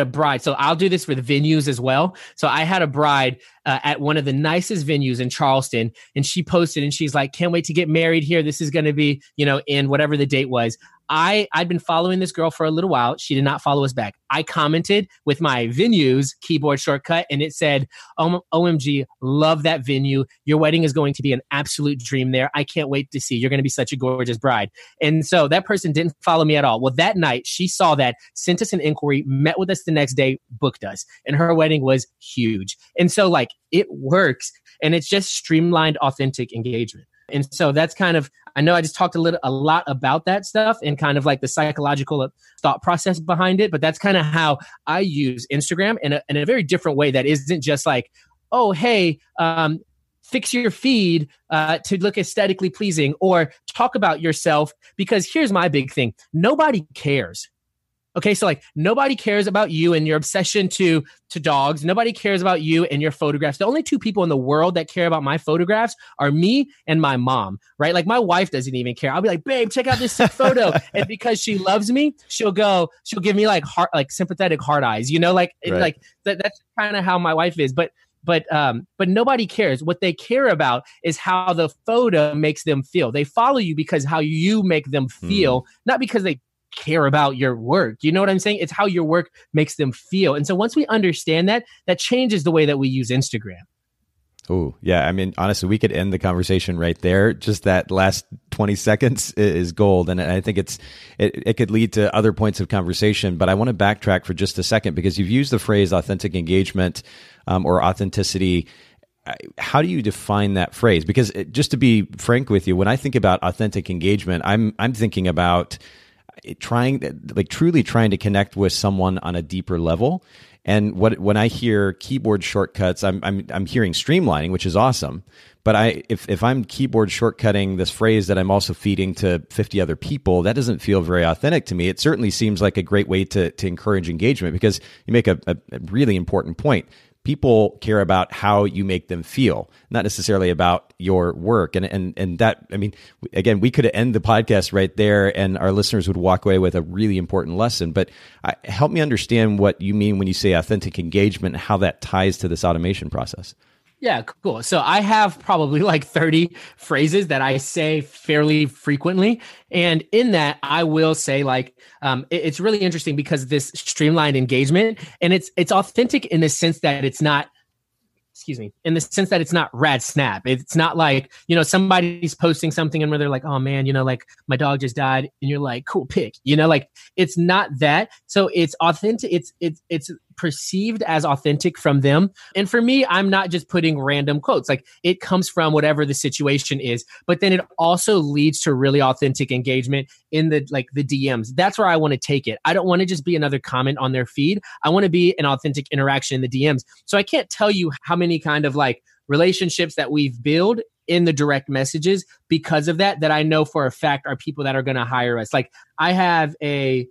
a bride. So I'll do this for the venues as well. So I had a bride at one of the nicest venues in Charleston, and she posted and she's like, can't wait to get married here. This is going to be, in whatever the date was. I'd been following this girl for a little while. She did not follow us back. I commented with my venues keyboard shortcut, and it said, OMG, love that venue. Your wedding is going to be an absolute dream there. I can't wait to see. You're going to be such a gorgeous bride. And so that person didn't follow me at all. Well, that night she saw that, sent us an inquiry, met with us the next day, booked us, and her wedding was huge. And so like it works, and it's just streamlined, authentic engagement. And so that's kind of, I know I just talked a lot about that stuff and kind of like the psychological thought process behind it, but that's kind of how I use Instagram in a very different way that isn't just like, oh, hey, fix your feed to look aesthetically pleasing or talk about yourself, because here's my big thing. Nobody cares. Okay, so like nobody cares about you and your obsession to dogs. Nobody cares about you and your photographs. The only two people in the world that care about my photographs are me and my mom, right? Like my wife doesn't even care. I'll be like, babe, check out this photo. And because she loves me, she'll give me like heart, like sympathetic heart eyes, right. Like that's kind of how my wife is. But nobody cares. What they care about is how the photo makes them feel. They follow you because how you make them feel, not because they care about your work. You know what I'm saying? It's how your work makes them feel. And so once we understand that, that changes the way that we use Instagram. Oh, yeah. I mean, honestly, we could end the conversation right there. Just that last 20 seconds is gold. And I think it could lead to other points of conversation. But I want to backtrack for just a second, because you've used the phrase authentic engagement or authenticity. How do you define that phrase? Because just to be frank with you, when I think about authentic engagement, I'm thinking about truly trying to connect with someone on a deeper level. And when I hear keyboard shortcuts, I'm hearing streamlining, which is awesome. But if I'm keyboard shortcutting this phrase that I'm also feeding to 50 other people, that doesn't feel very authentic to me. It certainly seems like a great way to encourage engagement, because you make a really important point. People care about how you make them feel, not necessarily about your work. And that, I mean, again, we could end the podcast right there and our listeners would walk away with a really important lesson. But help me understand what you mean when you say authentic engagement and how that ties to this automation process. Yeah, cool. So I have probably like 30 phrases that I say fairly frequently. And in that, I will say like, it's really interesting because this streamlined engagement, and it's authentic in the sense that it's not, in the sense that it's not rad snap. It's not like, you know, somebody's posting something and where they're like, oh man, you know, like my dog just died, and you're like, cool pic, you know, like it's not that. So it's authentic. It's perceived as authentic from them. And for me, I'm not just putting random quotes. Like it comes from whatever the situation is, but then it also leads to really authentic engagement in the, like the DMs. That's where I want to take it. I don't want to just be another comment on their feed. I want to be an authentic interaction in the DMs. So I can't tell you how many kind of like relationships that we've built in the direct messages because of that I know for a fact are people that are going to hire us. Like I have a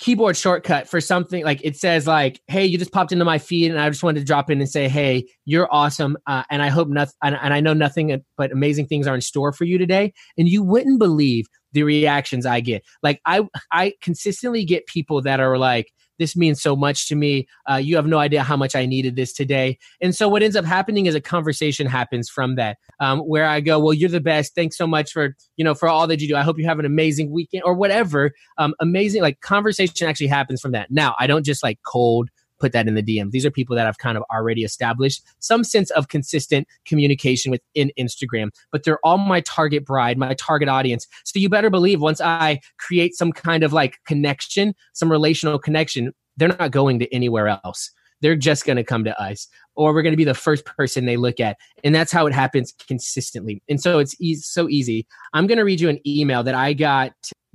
keyboard shortcut for something like it says like, hey, you just popped into my feed and I just wanted to drop in and say, hey, you're awesome. And I hope nothing, and I know nothing but amazing things are in store for you today. And you wouldn't believe the reactions I get. Like I consistently get people that are like, this means so much to me. You have no idea how much I needed this today. And so what ends up happening is a conversation happens from that, where I go, well, you're the best. Thanks so much for all that you do. I hope you have an amazing weekend or whatever. Amazing. Like conversation actually happens from that. Now, I don't just like cold put that in the DM. These are people that I've kind of already established some sense of consistent communication within Instagram, but they're all my target bride, my target audience. So you better believe once I create some kind of like connection, some relational connection, they're not going to anywhere else. They're just going to come to us, or we're going to be the first person they look at. And that's how it happens consistently. And so it's so easy. I'm going to read you an email that I got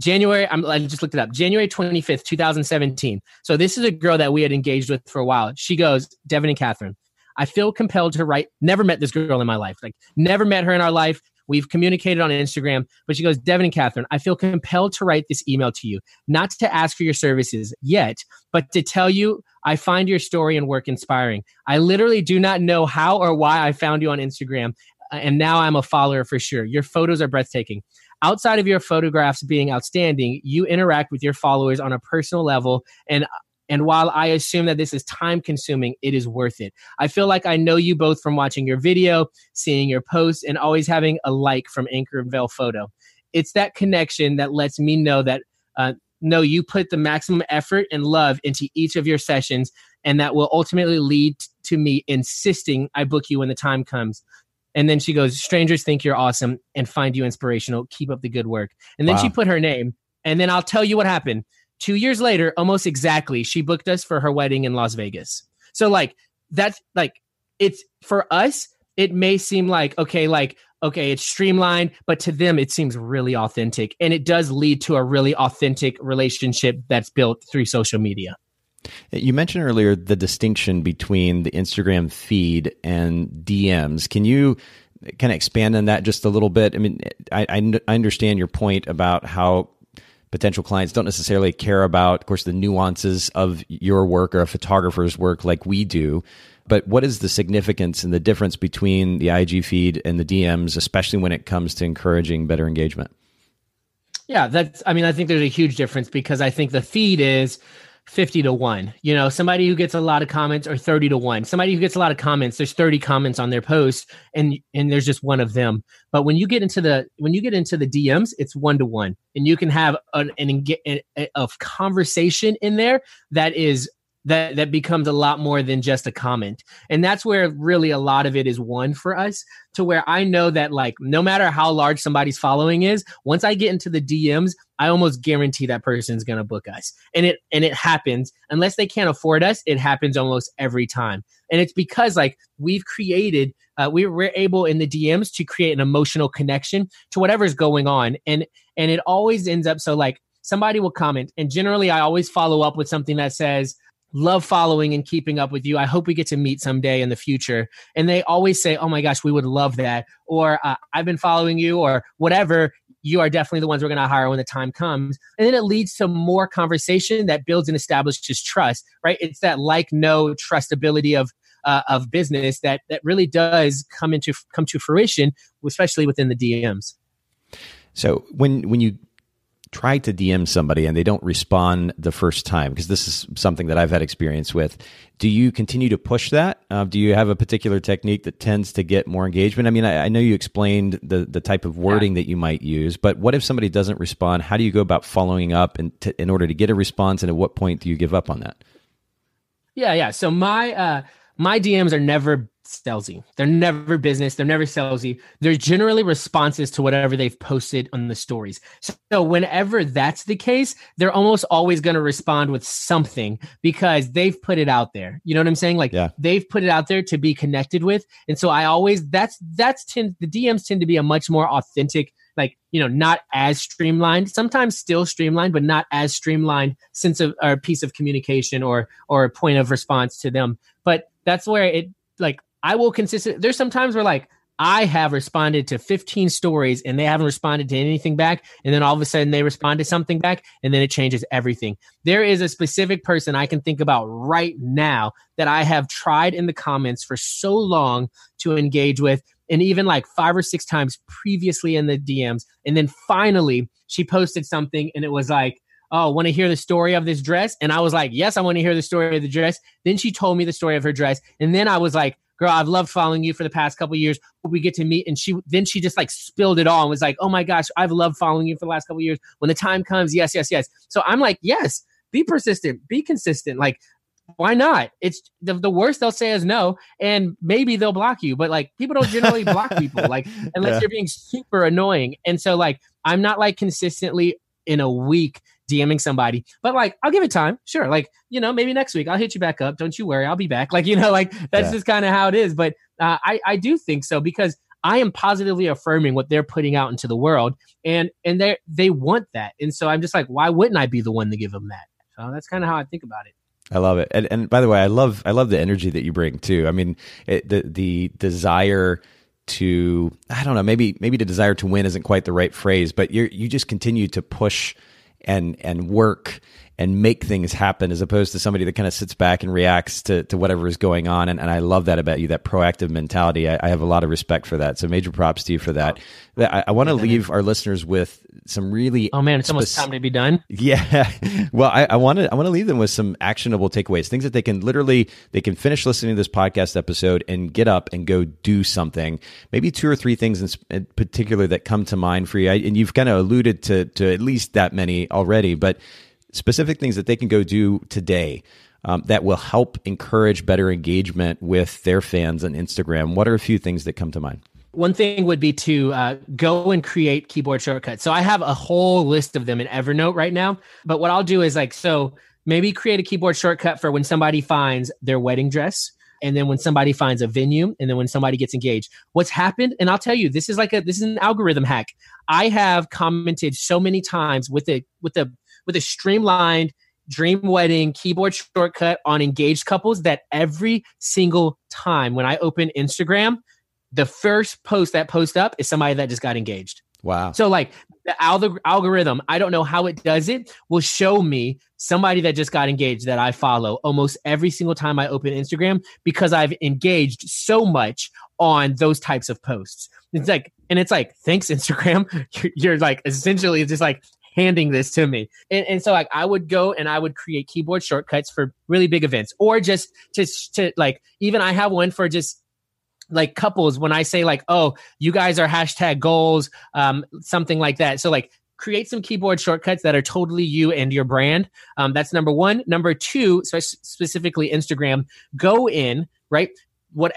I just looked it up. January 25th, 2017. So this is a girl that we had engaged with for a while. She goes, Devin and Catherine, I feel compelled to write. Never met this girl in my life. Like never met her in our life. We've communicated on Instagram, but she goes, Devin and Catherine, I feel compelled to write this email to you, not to ask for your services yet, but to tell you I find your story and work inspiring. I literally do not know how or why I found you on Instagram, and now I'm a follower for sure. Your photos are breathtaking. Outside of your photographs being outstanding, you interact with your followers on a personal level, and while I assume that this is time-consuming, it is worth it. I feel like I know you both from watching your video, seeing your posts, and always having a like from Anchor and Veil Photo. It's that connection that lets me know that you put the maximum effort and love into each of your sessions, and that will ultimately lead to me insisting I book you when the time comes. And then she goes, strangers think you're awesome and find you inspirational. Keep up the good work. And then she put her name, and then I'll tell you what happened. 2 years later, almost exactly, she booked us for her wedding in Las Vegas. So like that's like, it's for us, it may seem like, okay, it's streamlined, but to them, it seems really authentic. And it does lead to a really authentic relationship that's built through social media. You mentioned earlier the distinction between the Instagram feed and DMs. Can you kind of expand on that just a little bit? I mean, I understand your point about how potential clients don't necessarily care about, of course, the nuances of your work or a photographer's work like we do. But what is the significance and the difference between the IG feed and the DMs, especially when it comes to encouraging better engagement? Yeah, I think there's a huge difference, because I think the feed is 50-1, you know, somebody who gets a lot of comments, or 30-1, somebody who gets a lot of comments, there's 30 comments on their post and there's just one of them. But when you get into the DMs, it's 1-1, and you can have a conversation in there that is that becomes a lot more than just a comment. And that's where really a lot of it is won for us, to where I know that, like, no matter how large somebody's following is, once I get into the DMs, I almost guarantee that person's going to book us. And it happens. Unless they can't afford us, it happens almost every time. And it's because, like, we've created, we're able in the DMs to create an emotional connection to whatever's going on. And it always ends up, so like somebody will comment, and generally I always follow up with something that says, "Love following and keeping up with you. I hope we get to meet someday in the future." And they always say, "Oh my gosh, we would love that." Or "I've been following you," or whatever. You are definitely the ones we're going to hire when the time comes. And then it leads to more conversation that builds and establishes trust, right? It's that like, no trustability of business that really does come to fruition, especially within the DMs. So when you try to DM somebody and they don't respond the first time, because this is something that I've had experience with, do you continue to push that? Do you have a particular technique that tends to get more engagement? I mean, I know you explained the type of wording that you might use, but what if somebody doesn't respond? How do you go about following up in order to get a response? And at what point do you give up on that? Yeah. So my DMs are never salesy. They're never business. They're never salesy. They're generally responses to whatever they've posted on the stories. So whenever that's the case, they're almost always going to respond with something because they've put it out there. You know what I'm saying? Like they've put it out there to be connected with. And so I always, the DMs tend to be a much more authentic, like, you know, not as streamlined, sometimes still streamlined, but not as streamlined sense of, or piece of communication or a point of response to them. But that's where it, like, I will consistently, there's some times where, like, I have responded to 15 stories and they haven't responded to anything back. And then all of a sudden they respond to something back and then it changes everything. There is a specific person I can think about right now that I have tried in the comments for so long to engage with, and even like 5 or 6 times previously in the DMs. And then finally she posted something and it was like, "Oh, want to hear the story of this dress?" And I was like, "Yes, I want to hear the story of the dress." Then she told me the story of her dress. And then I was like, "Girl, I've loved following you for the past couple of years. Hope we get to meet." And she just like spilled it all and was like, "Oh my gosh, I've loved following you for the last couple of years. When the time comes, yes, yes, yes." So I'm like, yes, be persistent, be consistent. Like, why not? It's the worst they'll say is no, and maybe they'll block you. But like, people don't generally block people, like, unless you're being super annoying. And so like, I'm not like consistently in a week DMing somebody, but like, I'll give it time. Sure. Like, you know, maybe next week I'll hit you back up. Don't you worry. I'll be back. Like, you know, like that's just kind of how it is. But I do think so, because I am positively affirming what they're putting out into the world, and they want that. And so I'm just like, why wouldn't I be the one to give them that? So that's kind of how I think about it. I love it. And by the way, I love the energy that you bring too. I mean, the desire to, I don't know, maybe the desire to win isn't quite the right phrase, but you just continue to push and work and make things happen, as opposed to somebody that kind of sits back and reacts to whatever is going on. And I love that about you, that proactive mentality. I have a lot of respect for that. So major props to you for that. I want to leave our listeners with some really... Oh man, it's almost time to be done. Yeah. Well, I want to leave them with some actionable takeaways, things that they can finish listening to this podcast episode and get up and go do something. Maybe 2 or 3 things in particular that come to mind for you. And you've kind of alluded to at least that many already, but specific things that they can go do today that will help encourage better engagement with their fans on Instagram. What are a few things that come to mind? One thing would be to go and create keyboard shortcuts. So I have a whole list of them in Evernote right now. But what I'll do is like, so maybe create a keyboard shortcut for when somebody finds their wedding dress, and then when somebody finds a venue, and then when somebody gets engaged. What's happened, and I'll tell you, this is an algorithm hack. I have commented so many times with a streamlined dream wedding keyboard shortcut on engaged couples that every single time when I open Instagram, the first post that posts up is somebody that just got engaged. Wow. So like the algorithm, I don't know how it does it, will show me somebody that just got engaged that I follow almost every single time I open Instagram, because I've engaged so much on those types of posts. It's like, thanks Instagram. You're like essentially just like handing this to me. And so like I would go and I would create keyboard shortcuts for really big events, or just to like, even I have one for just like couples when I say like, oh, you guys are #goals, something like that. So like create some keyboard shortcuts that are totally you and your brand. That's number one. Number two, specifically Instagram, go in, right? So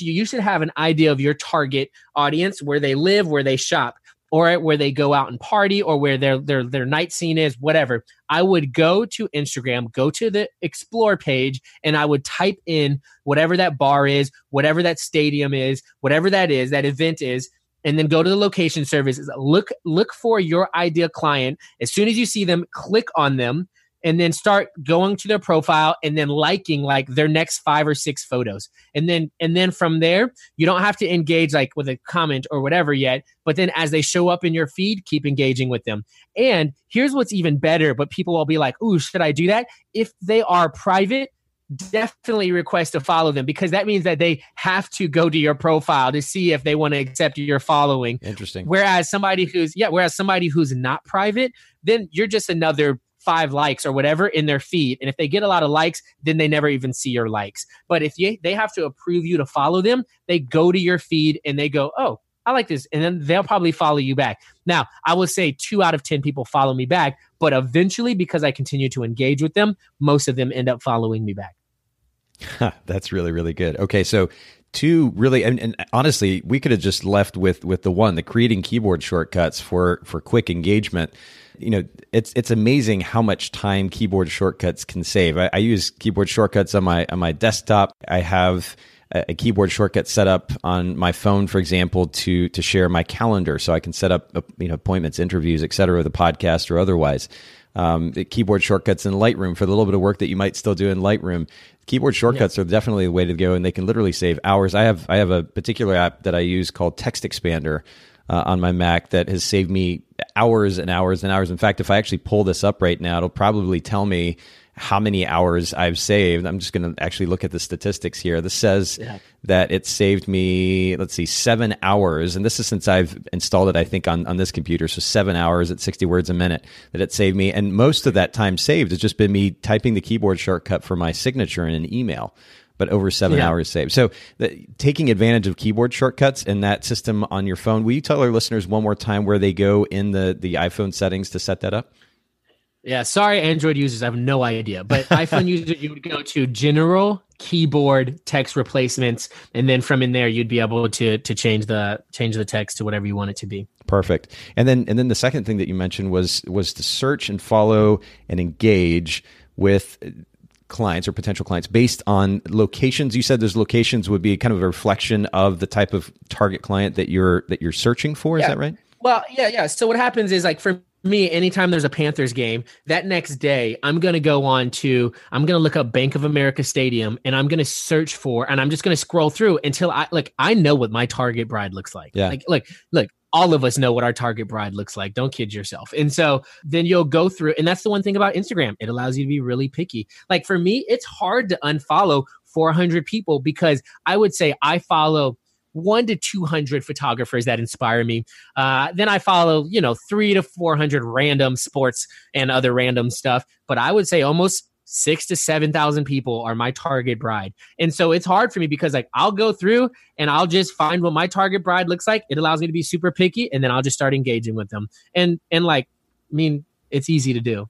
you should have an idea of your target audience, where they live, where they shop, or where they go out and party, or where their night scene is, whatever. I would go to Instagram, go to the explore page, and I would type in whatever that bar is, whatever that stadium is, whatever that is, that event is, and then go to the location services. Look for your ideal client. As soon as you see them, click on them, and then start going to their profile and then liking like their next 5 or 6 photos. And then from there, you don't have to engage like with a comment or whatever yet, but then as they show up in your feed, keep engaging with them. And here's what's even better, but people will be like, ooh, should I do that? If they are private, definitely request to follow them, because that means that they have to go to your profile to see if they want to accept your following. Interesting. Whereas somebody who's not private, then you're just another 5 likes or whatever in their feed. And if they get a lot of likes, then they never even see your likes. But if they have to approve you to follow them, they go to your feed and they go, oh, I like this. And then they'll probably follow you back. Now, I will say 2 out of 10 people follow me back, but eventually, because I continue to engage with them, most of them end up following me back. That's really, really good. Okay. So two really, and honestly, we could have just left with the creating keyboard shortcuts for quick engagement. You know, it's amazing how much time keyboard shortcuts can save. I use keyboard shortcuts on my desktop. I have a keyboard shortcut set up on my phone, for example, to share my calendar, so I can set up appointments, interviews, et cetera, the podcast or otherwise. The keyboard shortcuts in Lightroom for the little bit of work that you might still do in Lightroom. Keyboard shortcuts are definitely the way to go, and they can literally save hours. I have a particular app that I use called Text Expander on my Mac that has saved me hours and hours and hours. In fact, if I actually pull this up right now, it'll probably tell me how many hours I've saved. I'm just going to actually look at the statistics here. This says that it saved me, 7 hours. And this is since I've installed it, I think, on this computer. So 7 hours at 60 words a minute that it saved me. And most of that time saved has just been me typing the keyboard shortcut for my signature in an email, but over 7 hours saved. So taking advantage of keyboard shortcuts and that system on your phone. Will you tell our listeners one more time where they go in the iPhone settings to set that up? Yeah, sorry, Android users, I have no idea. But iPhone users, you would go to General Keyboard Text Replacements, and then from in there, you'd be able to change the text to whatever you want it to be. Perfect. And then the second thing that you mentioned was to search and follow and engage with clients or potential clients based on locations. You said those locations would be kind of a reflection of the type of target client that you're searching for. Is that right? Well, yeah. So what happens is, like, for me, anytime there's a Panthers game, that next day, I'm going to look up Bank of America Stadium, and I'm going to search for, and I'm just going to scroll through until I know what my target bride looks like. Yeah. Look, all of us know what our target bride looks like. Don't kid yourself. And so then you'll go through, and that's the one thing about Instagram. It allows you to be really picky. Like, for me, it's hard to unfollow 400 people, because I would say I follow 100 to 200 photographers that inspire me. Then I follow, 300 to 400 random sports and other random stuff. But I would say almost 6,000 to 7,000 people are my target bride. And so it's hard for me, because I'll go through and I'll just find what my target bride looks like. It allows me to be super picky, and then I'll just start engaging with them. And it's easy to do.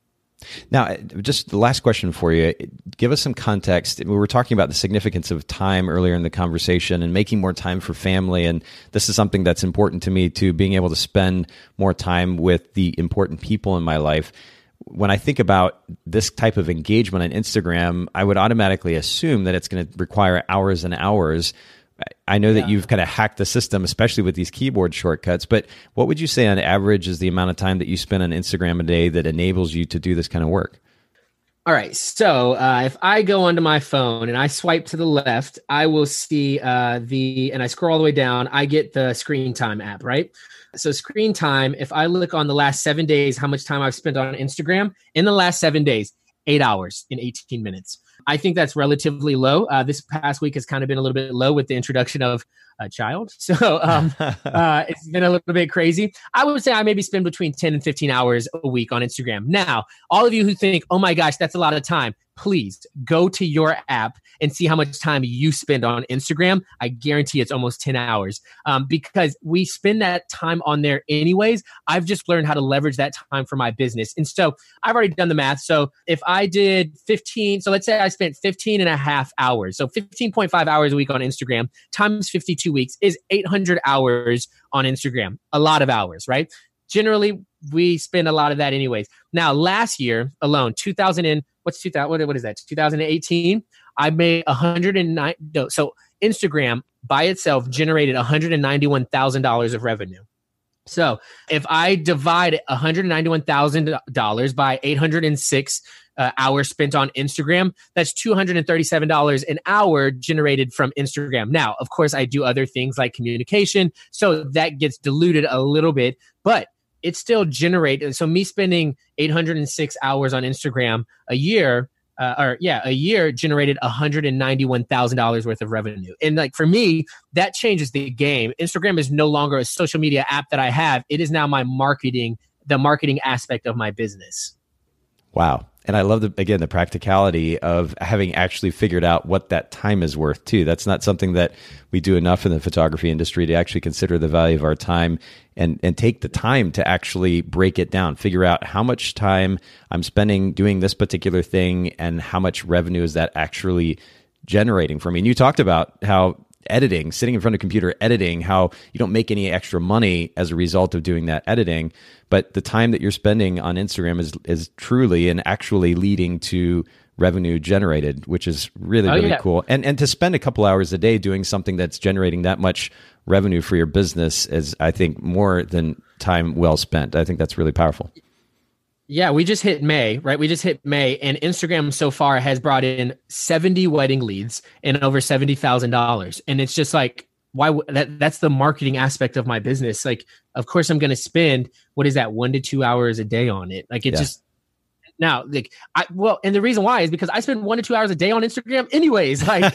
Now, just the last question for you. Give us some context. We were talking about the significance of time earlier in the conversation and making more time for family. And this is something that's important to me, too, being able to spend more time with the important people in my life. When I think about this type of engagement on Instagram, I would automatically assume that it's going to require hours and hours. I know that you've kind of hacked the system, especially with these keyboard shortcuts, but what would you say on average is the amount of time that you spend on Instagram a day that enables you to do this kind of work? All right. So if I go onto my phone and I swipe to the left, I will see and I scroll all the way down, I get the Screen Time app, right? So Screen Time, if I look on the last 7 days, how much time I've spent on Instagram in the last 7 days, 8 hours and 18 minutes. I think that's relatively low. This past week has kind of been a little bit low with the introduction of a child. So it's been a little bit crazy. I would say I maybe spend between 10 and 15 hours a week on Instagram. Now, all of you who think, oh my gosh, that's a lot of time, please go to your app and see how much time you spend on Instagram. I guarantee it's almost 10 hours because we spend that time on there anyways. I've just learned how to leverage that time for my business. And so I've already done the math. So if I did 15, so let's say I spent 15 and a half hours. So 15.5 hours a week on Instagram times 52 weeks is 800 hours on Instagram. A lot of hours, right? Generally, we spend a lot of that anyways. Now, last year alone, 2018, I made 109. No, so Instagram by itself generated $191,000 of revenue. So if I divide $191,000 by 806 hours spent on Instagram, that's $237 an hour generated from Instagram. Now, of course, I do other things like communication, so that gets diluted a little bit, but it still generates. So me spending 806 hours on Instagram a year generated $191,000 worth of revenue. And like for me, that changes the game. Instagram is no longer a social media app that I have. It is now my marketing, the marketing aspect of my business. Wow. And I love, the practicality of having actually figured out what that time is worth too. That's not something that we do enough in the photography industry to actually consider the value of our time and take the time to actually break it down, figure out how much time I'm spending doing this particular thing and how much revenue is that actually generating for me. And you talked about how editing, sitting in front of a computer editing, how you don't make any extra money as a result of doing that editing, but the time that you're spending on Instagram is truly and actually leading to revenue generated, which is really cool. And to spend a couple hours a day doing something that's generating that much revenue for your business is, I think, more than time well spent. I think that's really powerful. Yeah, we just hit May, right? We just hit May, and Instagram so far has brought in 70 wedding leads and over $70,000. And it's just like, why? That's the marketing aspect of my business. Like, of course, I'm going to spend, 1 to 2 hours a day on it. Like, and the reason why is because I spend 1 to 2 hours a day on Instagram anyways. Like,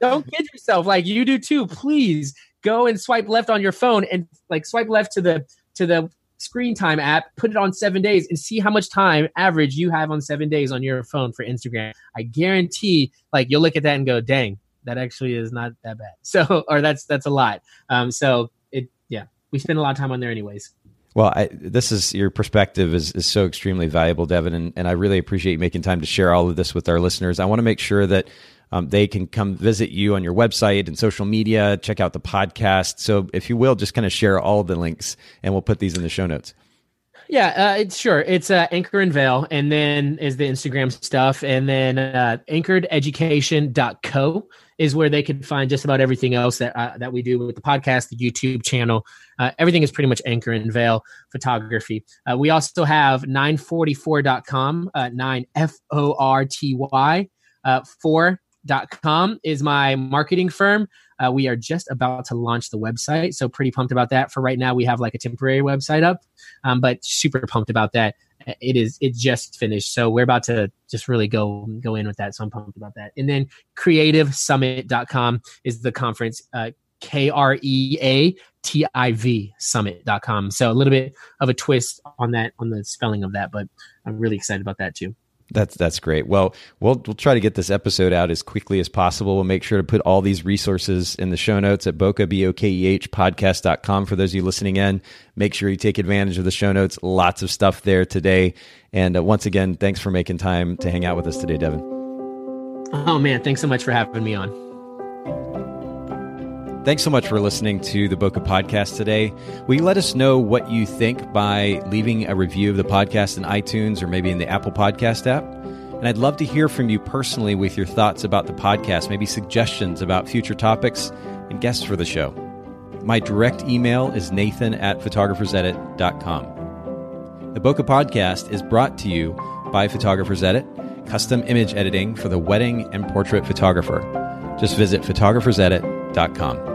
don't kid yourself. Like, you do too. Please go and swipe left on your phone and swipe left to the Screen Time app, put it on 7 days and see how much time average you have on 7 days on your phone for Instagram. I guarantee you'll look at that and go, dang, that actually is not that bad. So, or that's a lot. We spend a lot of time on there anyways. Well, your perspective is so extremely valuable, Devin. And I really appreciate you making time to share all of this with our listeners. I want to make sure that they can come visit you on your website and social media, check out the podcast. So if you will, just kind of share all the links and we'll put these in the show notes. Yeah, sure. It's Anchor and Veil, and then is the Instagram stuff. And then anchorededucation.co is where they can find just about everything else that we do with the podcast, the YouTube channel. Everything is pretty much Anchor and Veil Photography. We also have 944.com, 9forty, 4.com is my marketing firm. We are just about to launch the website, so pretty pumped about that. For right now, we have a temporary website up, but super pumped about that. It just finished, so we're about to just really go in with that, so I'm pumped about that. And then KreativSummit.com is the conference, KREATIV Summit.com. So a little bit of a twist on that, on the spelling of that, but I'm really excited about that too. That's great. Well, we'll try to get this episode out as quickly as possible. We'll make sure to put all these resources in the show notes at bokeh podcast.com. For those of you listening in, make sure you take advantage of the show notes. Lots of stuff there today. And once again, thanks for making time to hang out with us today, Devin. Oh man, thanks so much for having me on. Thanks so much for listening to the Bokeh Podcast today. Will you let us know what you think by leaving a review of the podcast in iTunes or maybe in the Apple Podcast app? And I'd love to hear from you personally with your thoughts about the podcast, maybe suggestions about future topics and guests for the show. My direct email is nathan@photographersedit.com. The Bokeh Podcast is brought to you by Photographer's Edit, custom image editing for the wedding and portrait photographer. Just visit photographersedit.com.